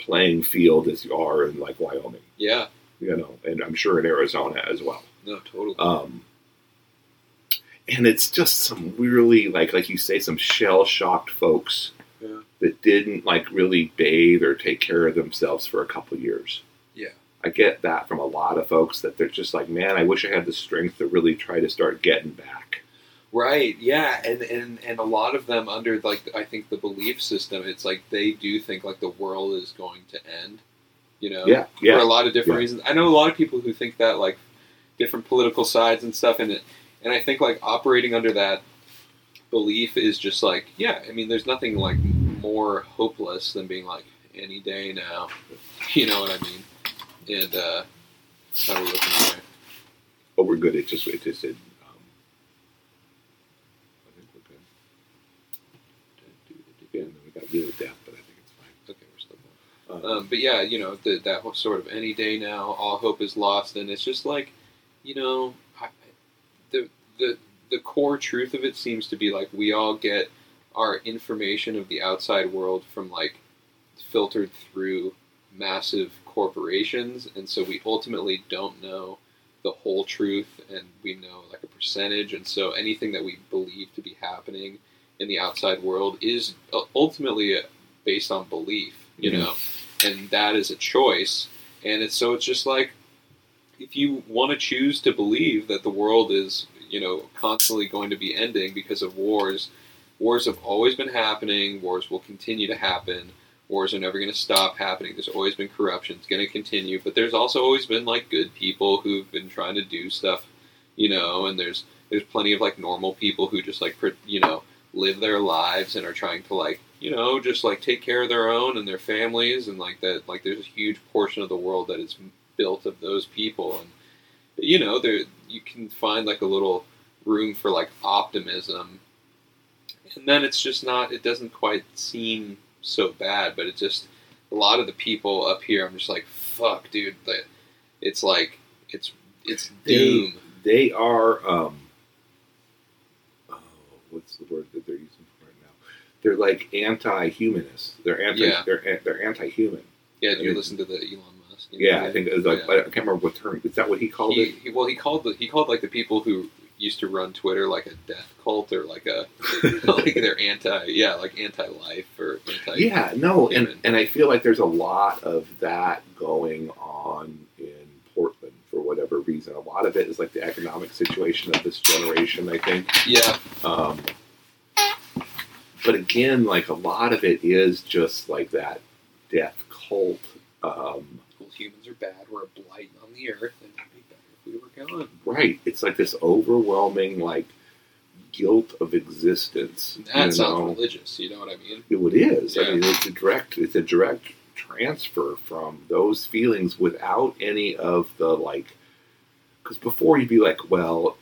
playing field as you are in like Wyoming. Yeah. You know, and I'm sure in Arizona as well. No, totally. And it's just some weirdly, like you say, some shell-shocked folks that didn't like really bathe or take care of themselves for a couple years. Yeah. I get that from a lot of folks that they're just like, man, I wish I had the strength to really try to start getting back. Right. Yeah. And a lot of them under like, I think the belief system, it's like, they do think like the world is going to end, you know, for a lot of different reasons. I know a lot of people who think that like different political sides and stuff. And I think like operating under that belief is just like, yeah, I mean, there's nothing like more hopeless than being like any day now, you know what I mean? And how are we looking there? Oh, we're good. It just said. I think we're good. Yeah, and then we got really depth, but I think it's fine. Okay, we're still going. But yeah, you know that whole sort of any day now, all hope is lost, and it's just like, you know, the core truth of it seems to be like we all get our information of the outside world from like filtered through massive corporations, and so we ultimately don't know the whole truth, and we know like a percentage, and so anything that we believe to be happening in the outside world is ultimately based on belief, you know, and that is a choice. And it's just like, if you want to choose to believe that the world is, you know, constantly going to be ending because of wars have always been happening, wars will continue to happen. Wars are never going to stop happening. There's always been corruption. It's going to continue. But there's also always been, like, good people who've been trying to do stuff, you know, and there's plenty of, like, normal people who just, like, you know, live their lives and are trying to, like, you know, just, like, take care of their own and their families. And, like, that, like, there's a huge portion of the world that is built of those people. And, you know, there you can find, like, a little room for, like, optimism. And then it's just not, it doesn't quite seem so bad, but it's just a lot of the people up here, I'm just like, fuck, dude, it's like it's doom. They are what's the word that they're using for right now? They're like anti-humanists. They're anti-human. Yeah, do you listen to the Elon Musk? You know, I think it was like, I can't remember what term. Is that what he called it? He called like the people who used to run Twitter like a death cult, or like a like they're anti-life or anti. Yeah, no, and I feel like there's a lot of that going on in Portland for whatever reason. A lot of it is like the economic situation of this generation, I think. Yeah. But again, like a lot of it is just like that death cult. Well, humans are bad. We're a blight on the earth. And right. It's like this overwhelming, like, guilt of existence. That sounds religious, you know what I mean? It is. Yeah. I mean, it's a direct transfer from those feelings without any of the, like, because before you'd be like, well,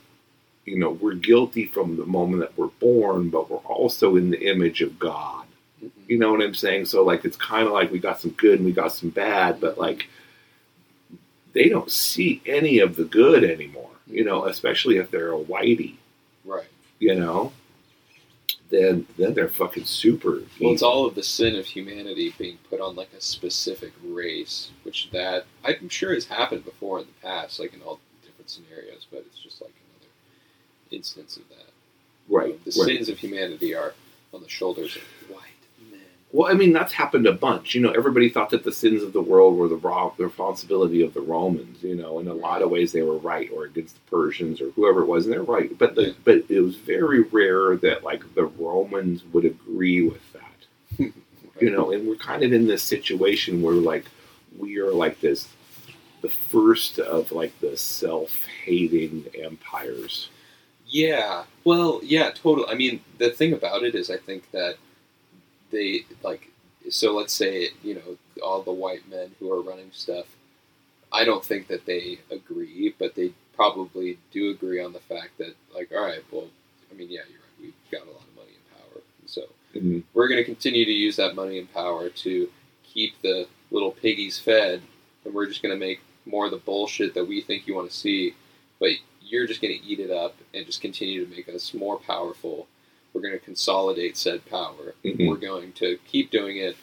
you know, we're guilty from the moment that we're born, but we're also in the image of God. Mm-hmm. You know what I'm saying? So, like, it's kind of like we got some good and we got some bad, but, like, they don't see any of the good anymore, you know, especially if they're a whitey. Right. You know? Then they're fucking super. Well, it's all of the sin of humanity being put on, like, a specific race, which that, I'm sure, has happened before in the past, like, in all different scenarios, but it's just, like, another instance of that. Right. You know, the sins of humanity are on the shoulders of white. Well, I mean, that's happened a bunch. You know, everybody thought that the sins of the world were the responsibility of the Romans, you know. In a lot of ways they were right, or against the Persians or whoever it was, and they're right. But it was very rare that, like, the Romans would agree with that. Right. You know, and we're kind of in this situation where, like, we are, like, this, the first of, like, the self-hating empires. Yeah. Well, yeah, totally. I mean, the thing about it is I think that they, like, so let's say, you know, all the white men who are running stuff, I don't think that they agree, but they probably do agree on the fact that, like, all right, well, I mean, yeah, you're right, we've got a lot of money and power, and so we're going to continue to use that money and power to keep the little piggies fed, and we're just going to make more of the bullshit that we think you want to see, but you're just going to eat it up and just continue to make us more powerful. We're going to consolidate said power. Mm-hmm. We're going to keep doing it,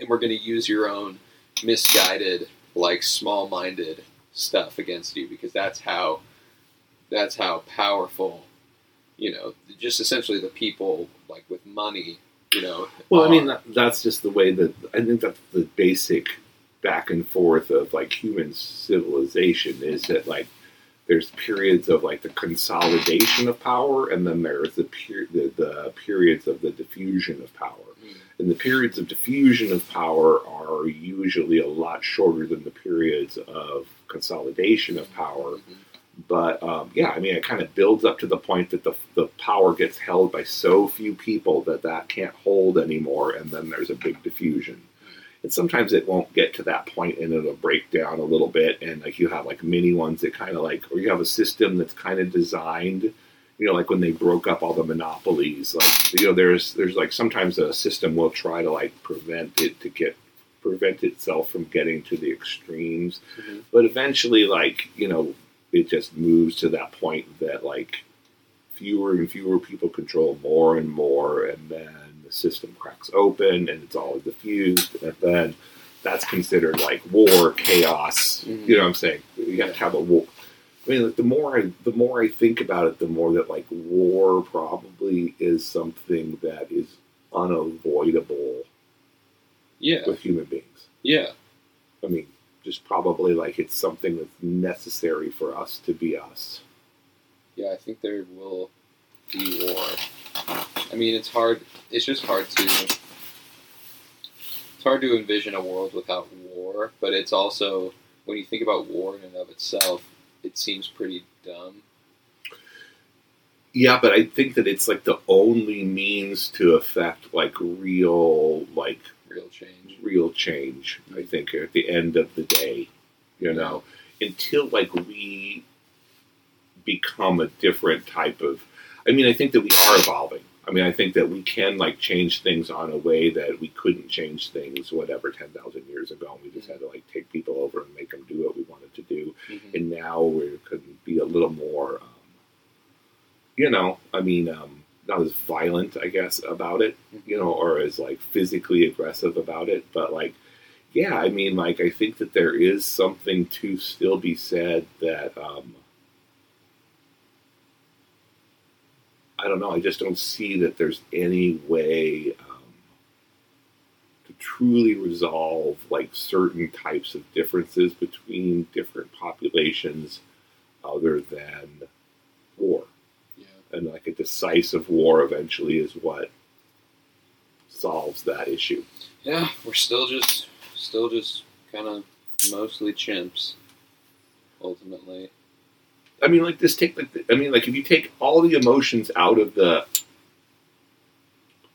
and we're going to use your own misguided, like, small-minded stuff against you, because that's how powerful, you know, just essentially the people, like, with money you know. Well, I mean, that's just the way that I think that's the basic back and forth of like human civilization is that like there's periods of like the consolidation of power, and then there's the periods of the diffusion of power. And the periods of diffusion of power are usually a lot shorter than the periods of consolidation of power. But, yeah, I mean, it kind of builds up to the point that the power gets held by so few people that that can't hold anymore, and then there's a big diffusion. And sometimes it won't get to that point, and it'll break down a little bit, and, like, you have, like, mini ones that kind of, like, or you have a system that's kind of designed, you know, like, when they broke up all the monopolies, like, you know, there's like, sometimes a system will try to, like, prevent itself from getting to the extremes, mm-hmm. but eventually, like, you know, it just moves to that point that, like, fewer and fewer people control more and more, and then the system cracks open, and it's all diffused, and then that's considered, like, war, chaos, mm-hmm. you know what I'm saying? You have to have a war. I mean, like, the more I think about it, the more that, like, war probably is something that is unavoidable with human beings. Yeah. I mean, just probably, like, it's something that's necessary for us to be us. Yeah, I think there will be war. I mean, it's hard to envision a world without war, but it's also, when you think about war in and of itself, it seems pretty dumb. Yeah, but I think that it's, like, the only means to affect, like, real change, I think, at the end of the day, you know, until, like, we become a different type of, I mean, I think that we are evolving. I mean, I think that we can, like, change things on a way that we couldn't change things, whatever, 10,000 years ago, and we just had to, like, take people over and make them do what we wanted to do, mm-hmm. and now we can be a little more, you know, I mean, not as violent, I guess, about it, you know, or as, like, physically aggressive about it, but, like, yeah, I mean, like, I think that there is something to still be said that, I don't know, I just don't see that there's any way to truly resolve, like, certain types of differences between different populations other than war. And, like, a decisive war eventually is what solves that issue. Yeah, we're still just kind of mostly chimps, ultimately. I mean, like, if you take all the emotions out of the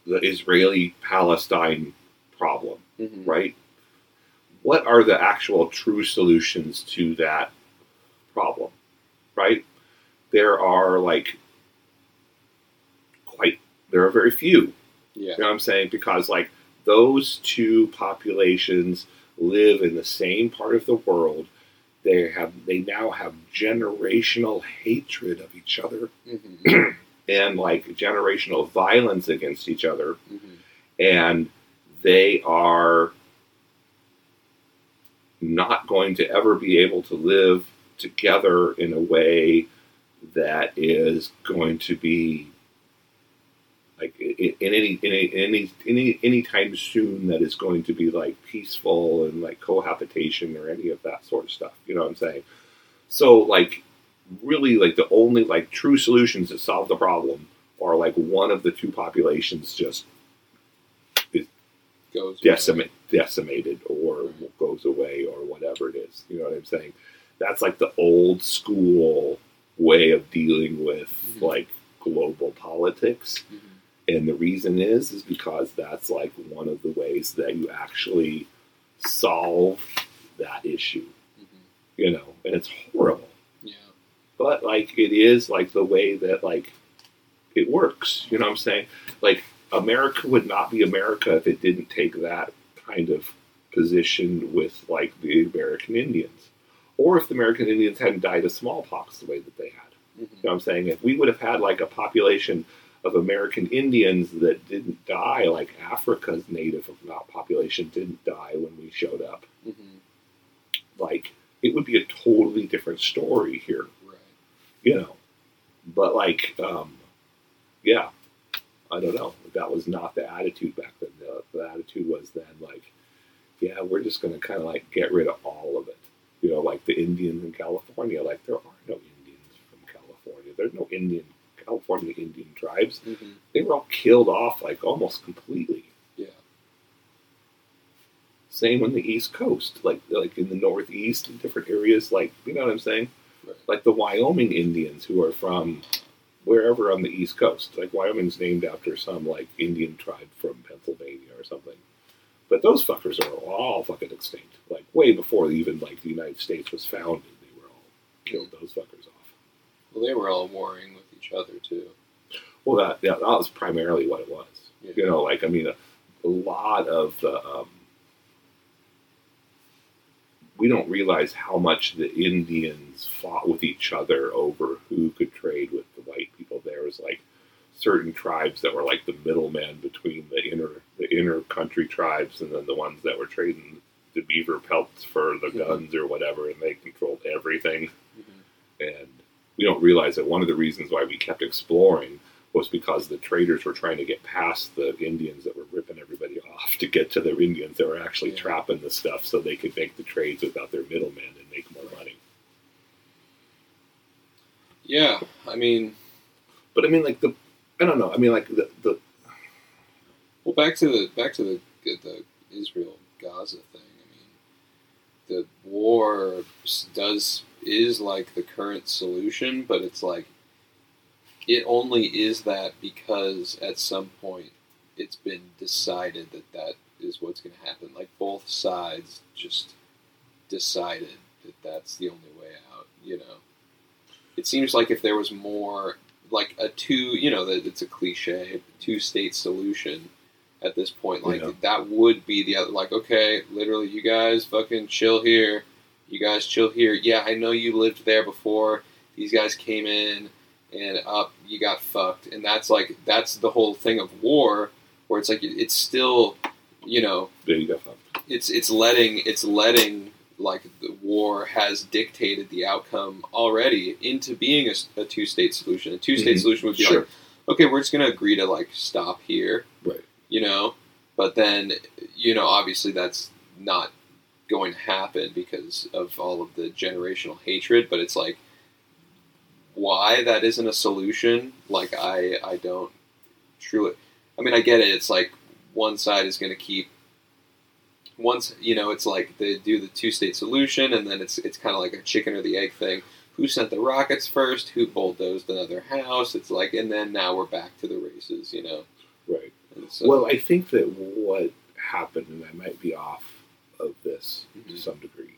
Israeli-Palestine problem, mm-hmm. right? What are the actual true solutions to that problem, right? There are very few. Yeah. You know what I'm saying? Because, like, those two populations live in the same part of the world. They now have generational hatred of each other, mm-hmm. and, like, generational violence against each other, mm-hmm. and they are not going to ever be able to live together in a way that is going to be, like, anytime soon that is going to be, like, peaceful and, like, cohabitation or any of that sort of stuff. You know what I'm saying? So, like, really, like, the only, like, true solutions that solve the problem are, like, one of the two populations just is decimated or goes away or whatever it is. You know what I'm saying? That's, like, the old school way of dealing with, mm-hmm. like, global politics. Mm-hmm. And the reason is because that's, like, one of the ways that you actually solve that issue, mm-hmm. you know, and it's horrible. Yeah. But, like, it is, like, the way that, like, it works, you know what I'm saying? Like, America would not be America if it didn't take that kind of position with, like, the American Indians. Or if the American Indians hadn't died of smallpox the way that they had. Mm-hmm. You know what I'm saying? If we would have had, like, a population of American Indians that didn't die, like Africa's native population didn't die when we showed up. Mm-hmm. Like, it would be a totally different story here. Right. You know, but, like, yeah, I don't know. That was not the attitude back then. The attitude was then like, yeah, we're just going to kind of like get rid of all of it. You know, like the Indians in California, like there are no Indians from California. There's no California Indian tribes. Mm-hmm. They were all killed off like almost completely. Yeah. Same on the East Coast, like in the Northeast and different areas, like, you know what I'm saying? Right. Like the Wyoming Indians who are from wherever on the East Coast. Like Wyoming's named after some like Indian tribe from Pennsylvania or something. But those fuckers are all fucking extinct. Like way before even like the United States was founded, they were all killed those fuckers off. Well, they were all warring with each other too. Well, that was primarily what it was. Yeah. You know, like I mean, a lot of the we don't realize how much the Indians fought with each other over who could trade with the white people. There was like certain tribes that were like the middlemen between the inner country tribes and then the ones that were trading the beaver pelts for the guns or whatever, and they controlled everything. Mm-hmm. And we don't realize that one of the reasons why we kept exploring was because the traders were trying to get past the Indians that were ripping everybody off to get to the Indians that were actually trapping the stuff so they could make the trades without their middlemen and make more money. Yeah, I mean... But I mean, like, I don't know, I mean, like, the... Well, back to the Israel-Gaza thing, I mean, the war is like the current solution, but it's like, it only is that because at some point it's been decided that is what's going to happen. Like, both sides just decided that that's the only way out, you know? It seems like if there was more, like, it's a cliche, two-state solution at this point. Like, that would be the other, like, okay, literally, you guys fucking chill here. You guys chill here. Yeah, I know you lived there before. These guys came in. And up, you got fucked. And that's the whole thing of war, where it's like, it's still, you know... Yeah, you got fucked. It's letting, like, the war has dictated the outcome already into being a two-state solution. A two-state solution would be like, okay, we're just going to agree to, like, stop here. Right. You know? But then, you know, obviously that's not going to happen because of all of the generational hatred, but it's like, why that isn't a solution, like, I don't truly... I mean, I get it. It's like one side is going to keep... Once, you know, it's like they do the two-state solution, and then it's kind of like a chicken or the egg thing. Who sent the rockets first? Who bulldozed another house? It's like, and then now we're back to the races, you know? Right. So, well, I think that what happened, and I might be off of this to some degree,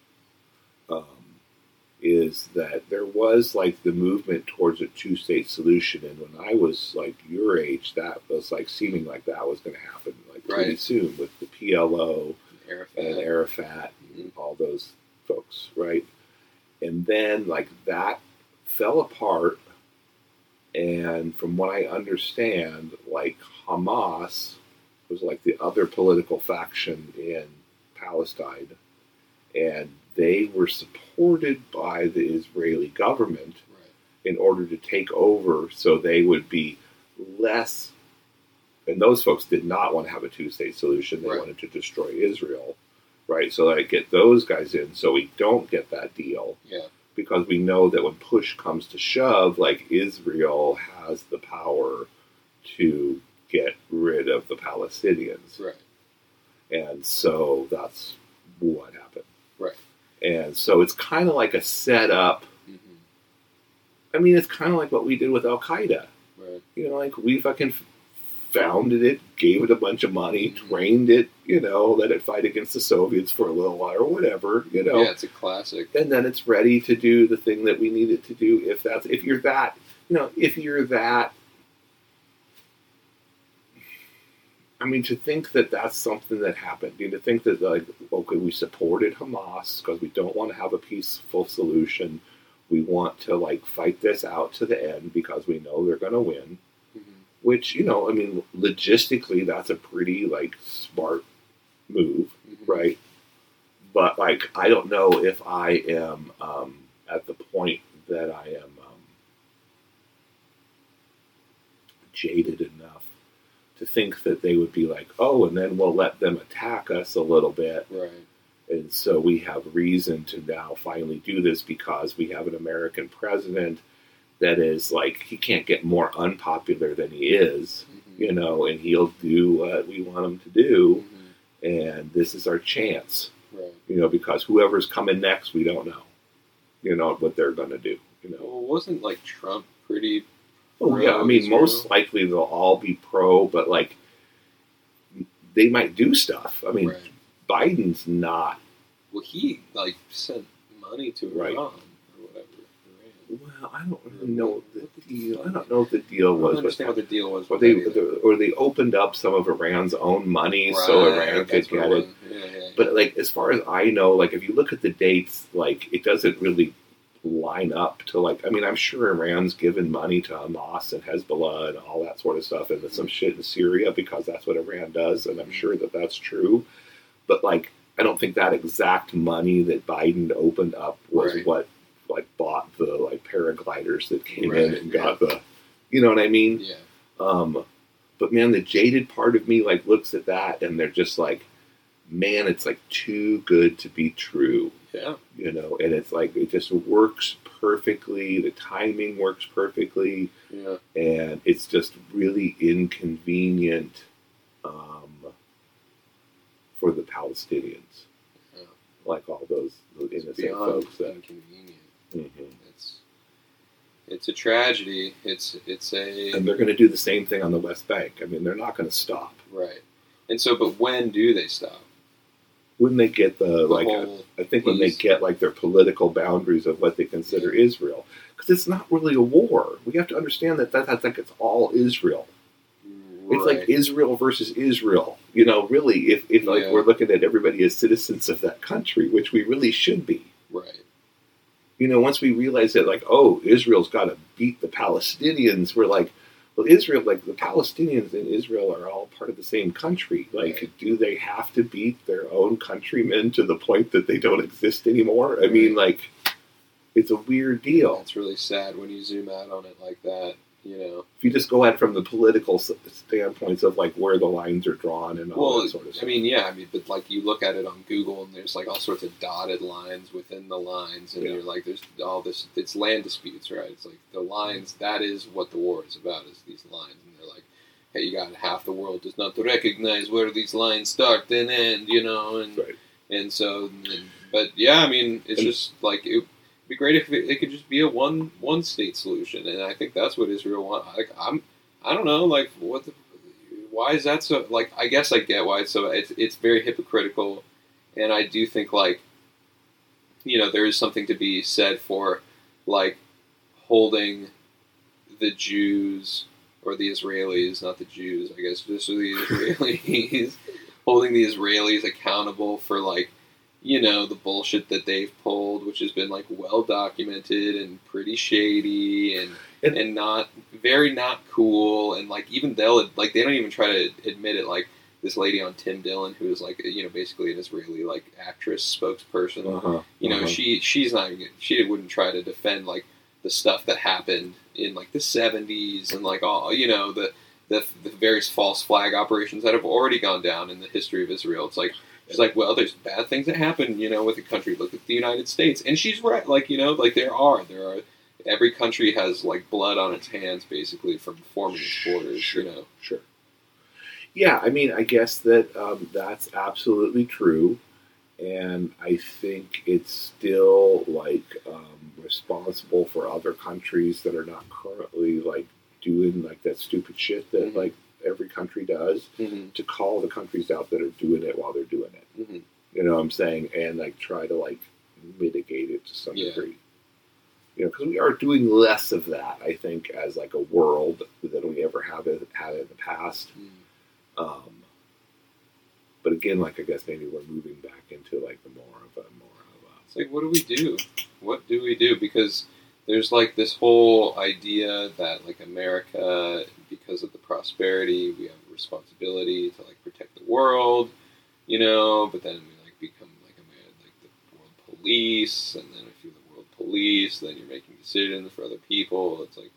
is that there was like the movement towards a two-state solution, and when I was like your age, that was like seeming like that was going to happen like pretty soon with the PLO and Arafat and all those folks, right? And then like that fell apart, and from what I understand, like Hamas was like the other political faction in Palestine, and they were supported by the Israeli government in order to take over so they would be less... And those folks did not want to have a two-state solution. They wanted to destroy Israel, right? So like, get those guys in so we don't get that deal. Yeah. Because we know that when push comes to shove, like Israel has the power to get rid of the Palestinians. Right. And so that's what happened. Right. And so it's kind of like a setup. Mm-hmm. I mean, it's kind of like what we did with Al-Qaeda. Right. You know, like, we fucking founded it, gave it a bunch of money, trained it, you know, let it fight against the Soviets for a little while or whatever, you know. Yeah, it's a classic. And then it's ready to do the thing that we need it to do if you're that. I mean, to think that that's something that happened, I mean, to think that, like, okay, we supported Hamas because we don't want to have a peaceful solution. We want to, like, fight this out to the end because we know they're going to win, which, you know, I mean, logistically, that's a pretty, like, smart move, right? But, like, I don't know if I am at the point that I am jaded enough to think that they would be like, oh, and then we'll let them attack us a little bit. Right. And so we have reason to now finally do this because we have an American president that is like, he can't get more unpopular than he is, mm-hmm. you know, and he'll do what we want him to do. Mm-hmm. And this is our chance, right. you know, because whoever's coming next, we don't know, you know, what they're going to do. You know, well, wasn't like Trump pretty... Oh, yeah, I mean, most likely they'll all be pro, but, like, they might do stuff. I mean, right. Biden's not. Well, he, like, sent money to Iran or whatever. Well, I don't really know the deal. I don't know what the deal was. I don't understand what the deal was. Or they opened up some of Iran's own money so Iran could get it. Yeah. But, like, as far as I know, like, if you look at the dates, like, it doesn't really... line up to, like, I mean, I'm sure Iran's given money to Hamas and Hezbollah and all that sort of stuff and some shit in Syria because that's what Iran does, and I'm sure that that's true. But, like, I don't think that exact money that Biden opened up was right. what, like, bought the, like, paragliders that came right. in and got the, you know what I mean? Yeah. But, man, the jaded part of me, like, looks at that and they're just like, man, it's, like, too good to be true. Yeah. You know, and it's like, it just works perfectly. The timing works perfectly. Yeah. And it's just really inconvenient for the Palestinians. Yeah. Like all those innocent folks. That, inconvenient. Mm-hmm. It's a tragedy. It's And they're going to do the same thing on the West Bank. I mean, they're not going to stop. Right. And so, but when do they stop? When they get the like, I think when they get like their political boundaries of what they consider Israel, because it's not really a war. We have to understand that's like it's all Israel. Right. It's like Israel versus Israel. You know, really, if like we're looking at everybody as citizens of that country, which we really should be. Right. You know, once we realize that, like, oh, Israel's got to beat the Palestinians, we're like. Well, Israel, like the Palestinians in Israel are all part of the same country. Like, do they have to beat their own countrymen to the point that they don't exist anymore? I mean, like, it's a weird deal. It's really sad when you zoom out on it like that, you know. If you just go at it from the political standpoints of, like, where the lines are drawn and all that sort of stuff. I mean, yeah, I mean, but, like, you look at it on Google and there's, like, all sorts of dotted lines within the lines. And you're like, there's all this, it's land disputes, right? It's like the lines, that is what the war is about, is these lines. And they're like, hey, you got half the world does not recognize where these lines start and end, you know. And and so, but, yeah, I mean, it's just, like, it be great if it could just be a one state solution, and I think that's what Israel wants. Like, I don't know, like, why is that so? Like, I guess I get why it's so. It's very hypocritical, and I do think, like, you know, there is something to be said for, like, holding the Jews or the Israelis, not the Jews, I guess, just the Israelis, holding the Israelis accountable for, like, you know, the bullshit that they've pulled, which has been, like, well-documented and pretty shady and not, very not cool. And, like, even they'll, like, they don't even try to admit it. Like, this lady on Tim Dillon, who is, like, you know, basically an Israeli, like, actress spokesperson, you know, she's not even, she wouldn't try to defend, like, the stuff that happened in, like, the 70s and, like, all, you know, the various false flag operations that have already gone down in the history of Israel. It's like, she's like, well, there's bad things that happen, you know, with the country. Look at the United States. And she's right. Like, you know, like there are, every country has, like, blood on its hands, basically, from forming its borders, you know. Sure. Yeah, I mean, I guess that that's absolutely true. And I think it's still, like, responsible for other countries that are not currently, like, doing, like, that stupid shit that, like, every country does, to call the countries out that are doing it while they're doing it. Mm-hmm. You know what I'm saying? And, like, try to, like, mitigate it to some degree. You know, because we are doing less of that, I think, as, like, a world than we ever have had in the past. But again, like, I guess maybe we're moving back into, like, the more of a... It's like, what do we do? What do we do? Because... there's, like, this whole idea that, like, America, because of the prosperity, we have a responsibility to, like, protect the world, you know, but then we, like, become, like, the world police, and then if you're the world police, then you're making decisions for other people. It's like,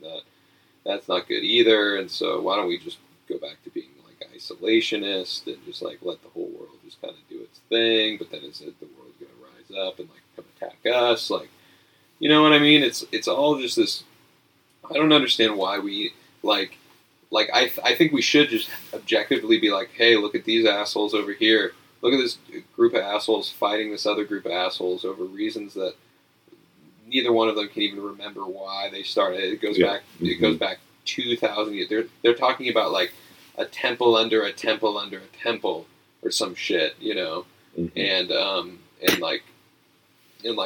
that's not good either, and so why don't we just go back to being, like, isolationist and just like let the whole world just kind of do its thing, but then is it the world's going to rise up and like come attack us? Like, you know what I mean? It's all just this. I don't understand why we like I think we should just objectively be like, hey, look at these assholes over here. Look at this group of assholes fighting this other group of assholes over reasons that neither one of them can even remember why they started. It goes back. Mm-hmm. It goes back 2,000 years. They're talking about like a temple under a temple under a temple or some shit, you know. Mm-hmm. And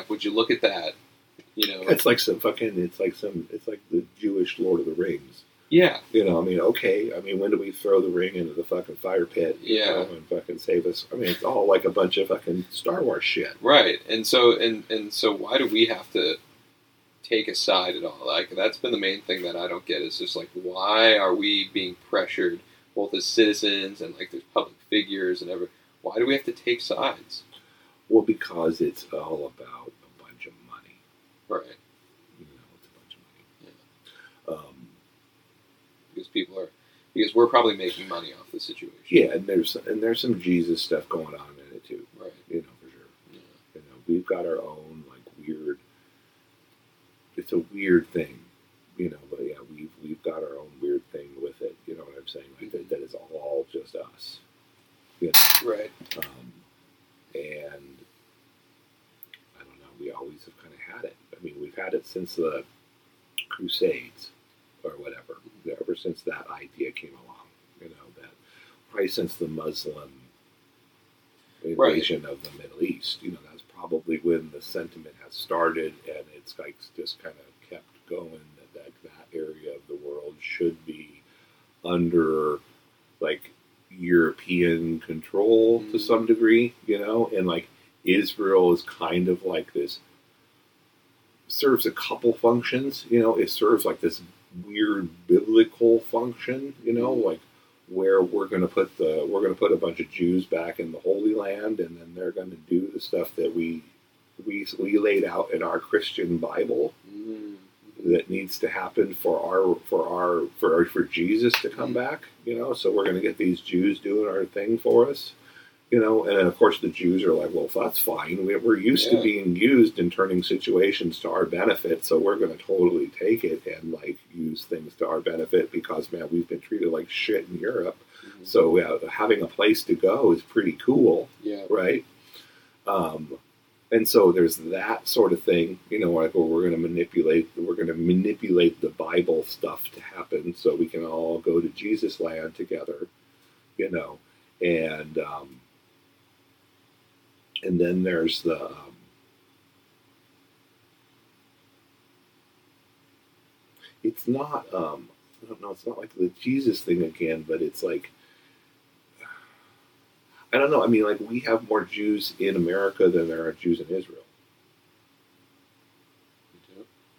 would you look at that? You know, it's like some fucking. It's like the Jewish Lord of the Rings. Yeah. You know, I mean, okay. I mean, when do we throw the ring into the fucking fire pit? Yeah. And fucking save us? I mean, it's all like a bunch of fucking Star Wars shit. Right. And so why do we have to take a side at all? Like, that's been the main thing that I don't get is just like, why are we being pressured both as citizens and like there's public figures and everything? Why do we have to take sides? Well, because it's all about a bunch of money. Right. You know, it's a bunch of money. Yeah. Because we're probably making money off the situation. Yeah, and there's some Jesus stuff going on in it too. Right. You know, for sure. Yeah. You know, we've got our own like weird. It's a weird thing, you know. But yeah, we've got our own weird thing with it. You know what I'm saying? Like that is all just us. You know? Right. And I don't know. We always have kind of had it. I mean, we've had it since the Crusades. Or whatever, ever since that idea came along, you know, that probably since the Muslim invasion of the Middle East, you know, that's probably when the sentiment has started, and it's like just kind of kept going that area of the world should be under like European control to some degree, you know, and like Israel is kind of like this, serves a couple functions, you know, it serves like this weird biblical function, you know, like where we're going to put a bunch of Jews back in the Holy Land, and then they're going to do the stuff that we laid out in our Christian Bible that needs to happen for Jesus to come back, you know. So we're going to get these Jews doing our thing for us, you know. And then of course the Jews are like, well, that's fine. We're used to being used and turning situations to our benefit, so we're going to totally take it and like use things to our benefit because, man, we've been treated like shit in Europe. Mm-hmm. So having a place to go is pretty cool, right? And so there's that sort of thing, you know, like, well, we're going to manipulate the Bible stuff to happen so we can all go to Jesus land together, you know, and then there's the it's not I don't know, it's not like the Jesus thing again, but it's like I don't know, I mean, like we have more Jews in America than there are Jews in Israel.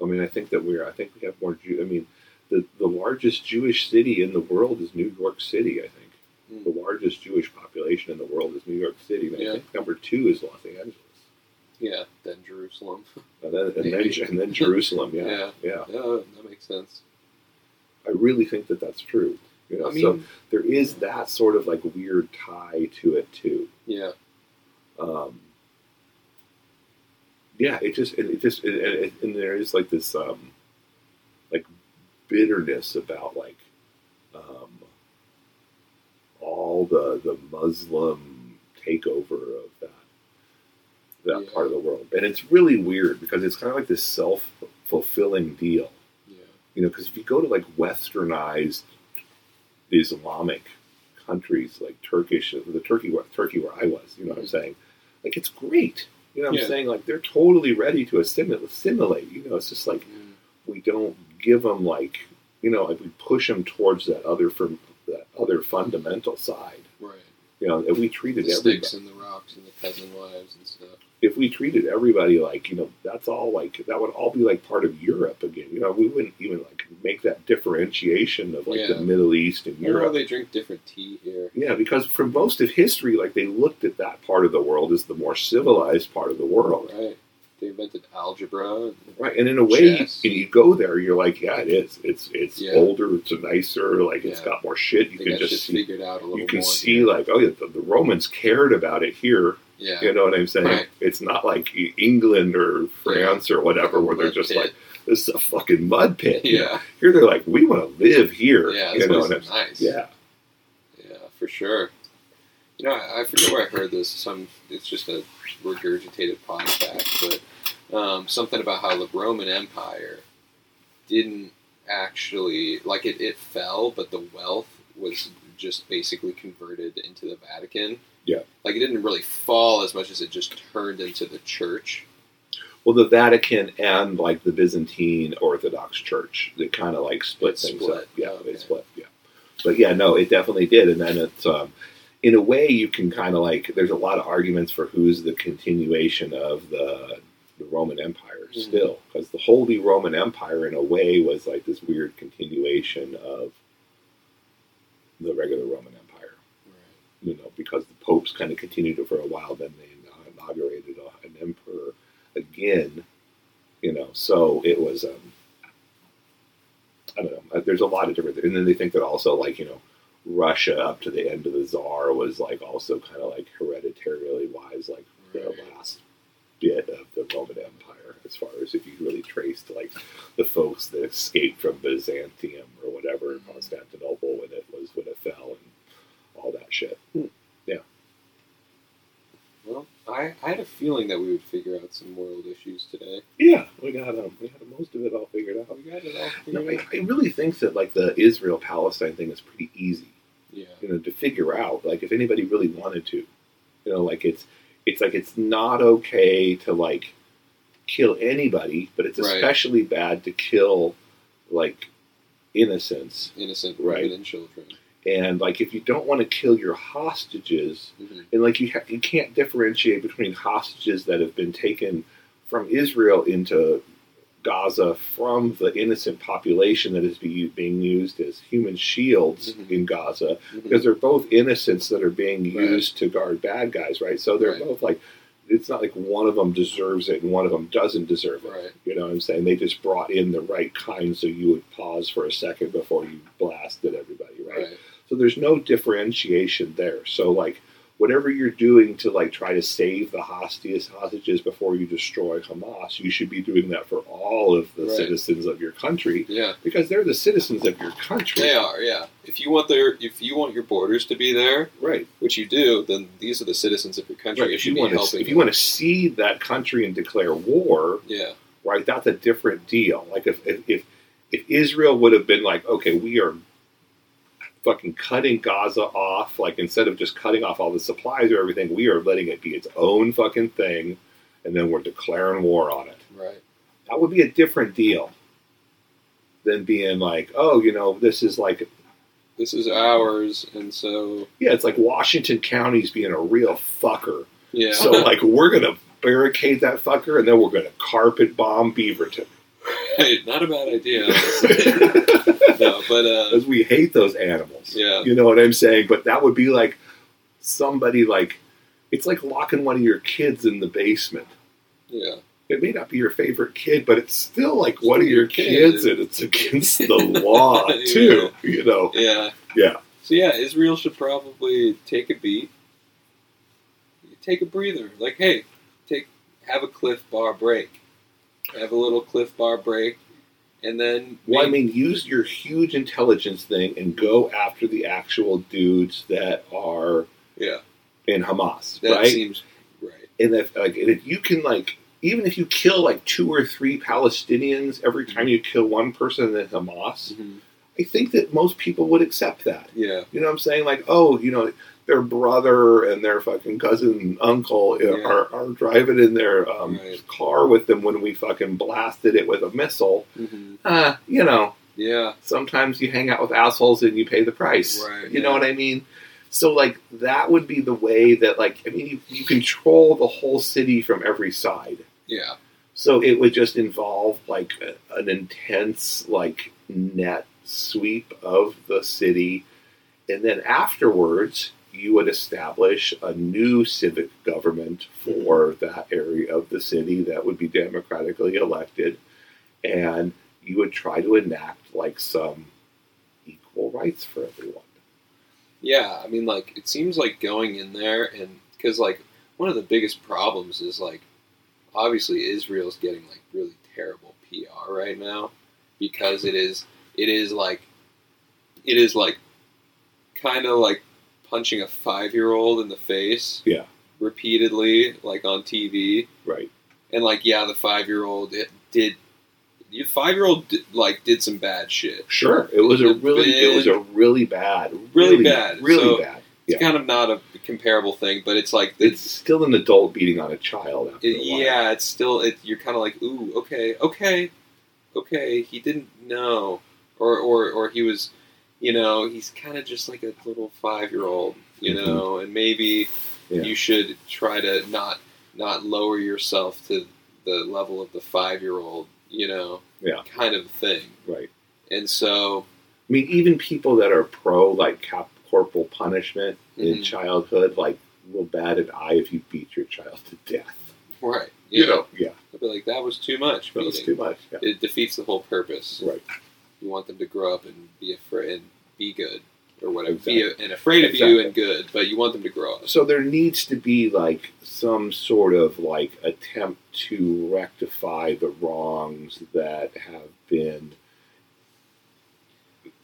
I mean, I think we have more Jews. I mean, the largest Jewish city in the world is New York City, I think. The largest Jewish population in the world is New York City. And I think number 2 is Los Angeles. Yeah, then Jerusalem. And then Jerusalem, yeah. That makes sense. I really think that's true. You know, I mean, so there is that sort of like weird tie to it too. Yeah. Yeah, it just, and there is like this like bitterness about like. All the Muslim takeover of that part of the world. And it's really weird because it's kind of like this self-fulfilling deal. Yeah. You know, because if you go to like westernized Islamic countries like Turkey where I was, you know what I'm saying? Like it's great. You know what I'm saying? Like they're totally ready to assimilate. You know, it's just like we don't give them like, you know, like we push them towards that other fundamental side. Right. You know, if we treated everybody... The sticks and the rocks and the peasant wives and stuff. If we treated everybody like, you know, that's all like... That would all be like part of Europe again. You know, we wouldn't even like make that differentiation of like the Middle East and Europe. Or they drink different tea here. Yeah, because for most of history, like they looked at that part of the world as the more civilized part of the world. Right. They invented algebra. Right, and in a way, you go there, you're like, yeah, it is. It's older, it's nicer, like it's got more shit. You can just see, figured out a little. You can more see like, oh yeah, the Romans cared about it here. Yeah, you know what I'm saying? Right. It's not like England or France or whatever where they're just like, this is a fucking mud pit. Yeah, here they're like, we want to live here. Yeah, this is nice. Yeah, yeah, for sure. You know, I forget where I heard this. It's just a regurgitated pod fact, but something about how the Roman Empire didn't actually, like, it fell, but the wealth was just basically converted into the Vatican. Yeah. Like, it didn't really fall as much as it just turned into the church. Well, the Vatican and, like, the Byzantine Orthodox Church, they kind of, like, split things up. Yeah, okay. They split, yeah. But, yeah, no, it definitely did, and then it's... in a way, you can kind of like, there's a lot of arguments for who's the continuation of the Roman Empire still. Because the Holy Roman Empire, in a way, was like this weird continuation of the regular Roman Empire. Right. You know, because the popes kind of continued it for a while, then they inaugurated an emperor again. You know, so it was, I don't know, there's a lot of different, and then they think that also like, you know, Russia up to the end of the Tsar was like also kind of like hereditarily wise, like the last bit of the Roman Empire, as far as if you really traced like the folks that escaped from Byzantium or whatever in Constantinople when it fell and all that shit. Yeah. Well, I had a feeling that we would figure out some world issues today. Yeah, we got most of it all figured out. We got it all figured out. I really think that like the Israel-Palestine thing is pretty easy. Yeah. You know, to figure out, like if anybody really wanted to. You know, like it's like it's not okay to like kill anybody, but it's especially bad to kill like innocents. Innocent women and children. And, like, if you don't want to kill your hostages, and, like, you can't differentiate between hostages that have been taken from Israel into Gaza from the innocent population that is being used as human shields in Gaza, because they're both innocents that are being used to guard bad guys, right? So they're both, like, it's not like one of them deserves it and one of them doesn't deserve it. Right. You know what I'm saying? They just brought in the right kind so you would pause for a second before you blasted everybody, right? So there's no differentiation there. So, like, whatever you're doing to, like, try to save the hostages before you destroy Hamas, you should be doing that for all of the citizens of your country. Yeah. Because they're the citizens of your country. They are, yeah. If you want your borders to be there, which you do, then these are the citizens of your country. Right. If you want to cede that country and declare war, that's a different deal. Like, if Israel would have been like, okay, we are fucking cutting Gaza off, like instead of just cutting off all the supplies or everything, we are letting it be its own fucking thing, and then we're declaring war on it. Right. That would be a different deal than being like, oh, you know, this is ours, and so yeah, it's like Washington County's being a real fucker. Yeah. So like we're gonna barricade that fucker, and then we're gonna carpet bomb Beaverton. Right. Not a bad idea. No, but because we hate those animals. Yeah. You know what I'm saying? But that would be like somebody like it's like locking one of your kids in the basement. Yeah. It may not be your favorite kid, but it's still like it's one of your kids and it's against the law too. You know. Yeah. Yeah. So yeah, Israel should probably take a beat. Take a breather. Like, hey, have a Cliff Bar break. Have a little Cliff Bar break. And then, use your huge intelligence thing and go after the actual dudes that are in Hamas, that seems right. And if you can, like, even if you kill like 2 or 3 Palestinians every time you kill one person in Hamas, I think that most people would accept that. Yeah, you know what I'm saying? Like, oh, you know, their brother and their fucking cousin and uncle are driving in their car with them when we fucking blasted it with a missile. You know. Yeah. Sometimes you hang out with assholes and you pay the price. Right. You know what I mean? So, like, that would be the way that, like, I mean, you control the whole city from every side. Yeah. So it would just involve, like, an intense, like, net sweep of the city. And then afterwards... you would establish a new civic government for that area of the city that would be democratically elected, and you would try to enact, like, some equal rights for everyone. Yeah, I mean, like, it seems like going in there, and, because, like, one of the biggest problems is, like, obviously Israel's getting, like, really terrible PR right now, because it is, like, kind of like punching a 5-year-old in the face, yeah, repeatedly, like on TV, right? And like, yeah, the 5-year-old did some bad shit. Sure, it was really bad. Yeah. It's kind of not a comparable thing, but it's like it's still an adult beating on a child. After a while. Yeah, it's still you're kind of like, ooh, okay, he didn't know, or he was. You know, he's kind of just like a little 5-year-old, you know, and maybe you should try to not lower yourself to the level of the 5-year-old, you know, kind of thing. Right. And so... I mean, even people that are pro, like, corporal punishment in childhood, like, will bat an eye if you beat your child to death. Right. You know? Yeah. They'll be like, that was too much. Yeah. It defeats the whole purpose. Right. You want them to grow up and be good or whatever, be afraid of you and good, but you want them to grow up. So there needs to be like some sort of like attempt to rectify the wrongs that have been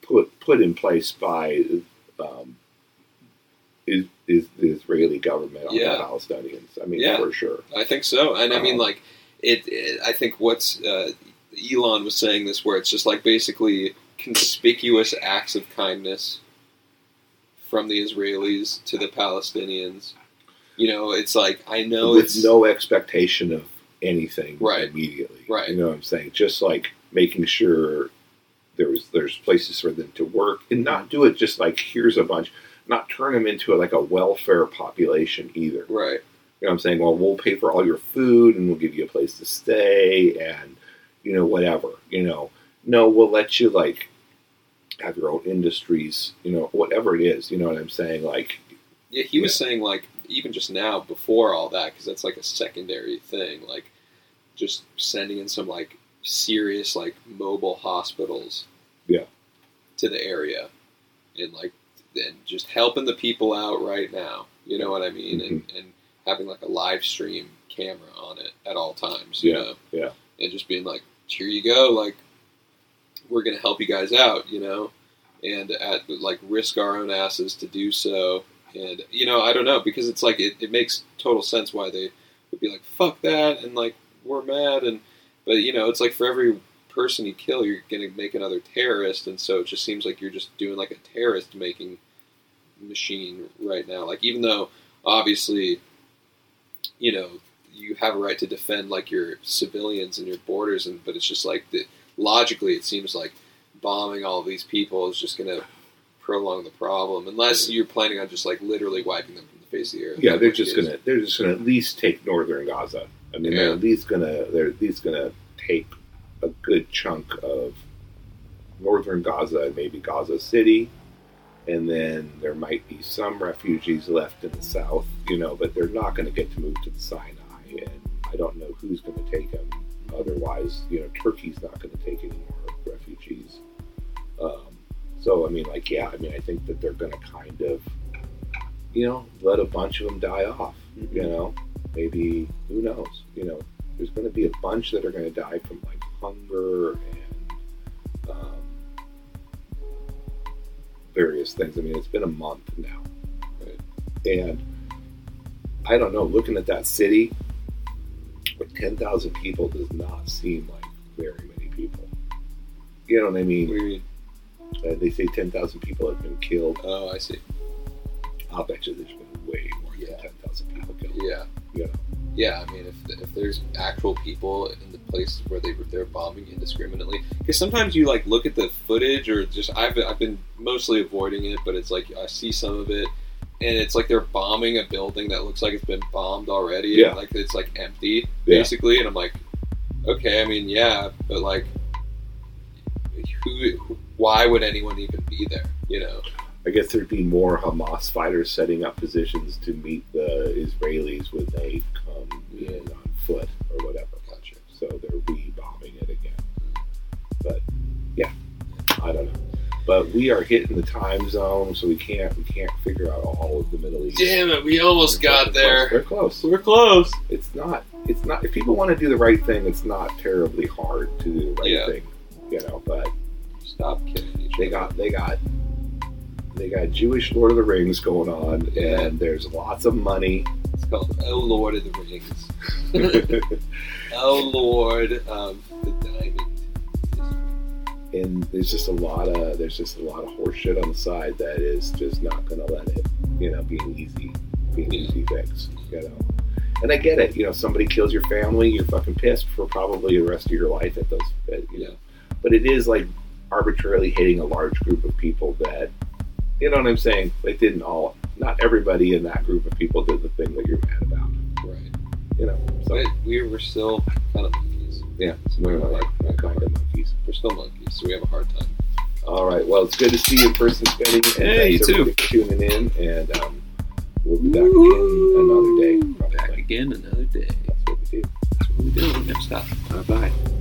put in place by the Israeli government on the Palestinians. I mean, for sure. I think so, and I mean, like it. I think what's Elon was saying this, where it's just like basically conspicuous acts of kindness from the Israelis to the Palestinians. You know, it's like, I know with no expectation of anything immediately. Right. You know what I'm saying? Just like making sure there's places for them to work and not do it just like here's a bunch, not turn them into like a welfare population either. Right. You know what I'm saying? Well, we'll pay for all your food and we'll give you a place to stay and you know, whatever, you know, no, we'll let you like have your own industries, you know, whatever it is, you know what I'm saying? Like, yeah, he was saying like, even just now before all that, cause that's like a secondary thing, like just sending in some like serious, like mobile hospitals to the area and like, and just helping the people out right now. You know what I mean? Mm-hmm. And having like a live stream camera on it at all times, you know? Yeah. And just being like, here you go, like, we're going to help you guys out, you know, and at, like, risk our own asses to do so. And, you know, I don't know, because it's like, it makes total sense why they would be like, fuck that, and, like, we're mad, and, but, you know, it's like for every person you kill, you're going to make another terrorist, and so it just seems like you're just doing, like, a terrorist-making machine right now. Like, even though, obviously, you know, you have a right to defend like your civilians and your borders, but it's just like logically it seems like bombing all these people is just going to prolong the problem, unless you're planning on just like literally wiping them from the face of the earth. Yeah, they're just going to at least take northern Gaza. I mean, they're at least going to take a good chunk of northern Gaza and maybe Gaza City. And then there might be some refugees left in the south, you know, but they're not going to get to move to the Sinai. And I don't know who's going to take them. Otherwise, you know, Turkey's not going to take any more refugees. So, I mean, like, yeah, I mean, I think that they're going to kind of, you know, let a bunch of them die off, you know, maybe, who knows, you know, there's going to be a bunch that are going to die from like hunger and, various things. I mean, it's been a month now, right? And I don't know, looking at that city with 10,000 people does not seem like very many people. You know what I mean? What do you mean? They say 10,000 people have been killed. Oh, I see. I'll bet you there's been way more than 10,000 people killed. Yeah. You know? Yeah, I mean, if there's actual people in the places where they're bombing indiscriminately, because sometimes you like look at the footage or just I've been mostly avoiding it, but it's like I see some of it, and it's like they're bombing a building that looks like it's been bombed already, and like it's like empty basically, and I'm like, okay, I mean, yeah, but like, why would anyone even be there? You know? I guess there'd be more Hamas fighters setting up positions to meet the Israelis when they come in on foot or whatever. So they're re-bombing it again. But yeah, I don't know. But we are hitting the time zone, so we can't figure out all of the Middle East. Damn it, we almost got there. We're close. We're close. It's not. If people want to do the right thing, it's not terribly hard to do the right thing, you know. But stop kidding each other. They got Jewish Lord of the Rings going on, and there's lots of money. It's called Oh Lord of the Rings. Oh Lord of the Diamond. And there's just a lot of horseshit on the side that is just not going to let it, you know, be an easy fix, you know. And I get it, you know, somebody kills your family, you're fucking pissed for probably the rest of your life at those, you know. But it is like arbitrarily hitting a large group of people that, you know what I'm saying? They didn't all, not everybody in that group of people did the thing that you're mad about, right? You know, so we were still kind of monkeys. Yeah, so we were like kind of monkeys. We're still monkeys, so we have a hard time. All right, well, it's good to see you in person, Spenny, and thanks you too for tuning in. And we'll be back again another day. Probably. Back again another day. That's what we do. Next time. Bye bye.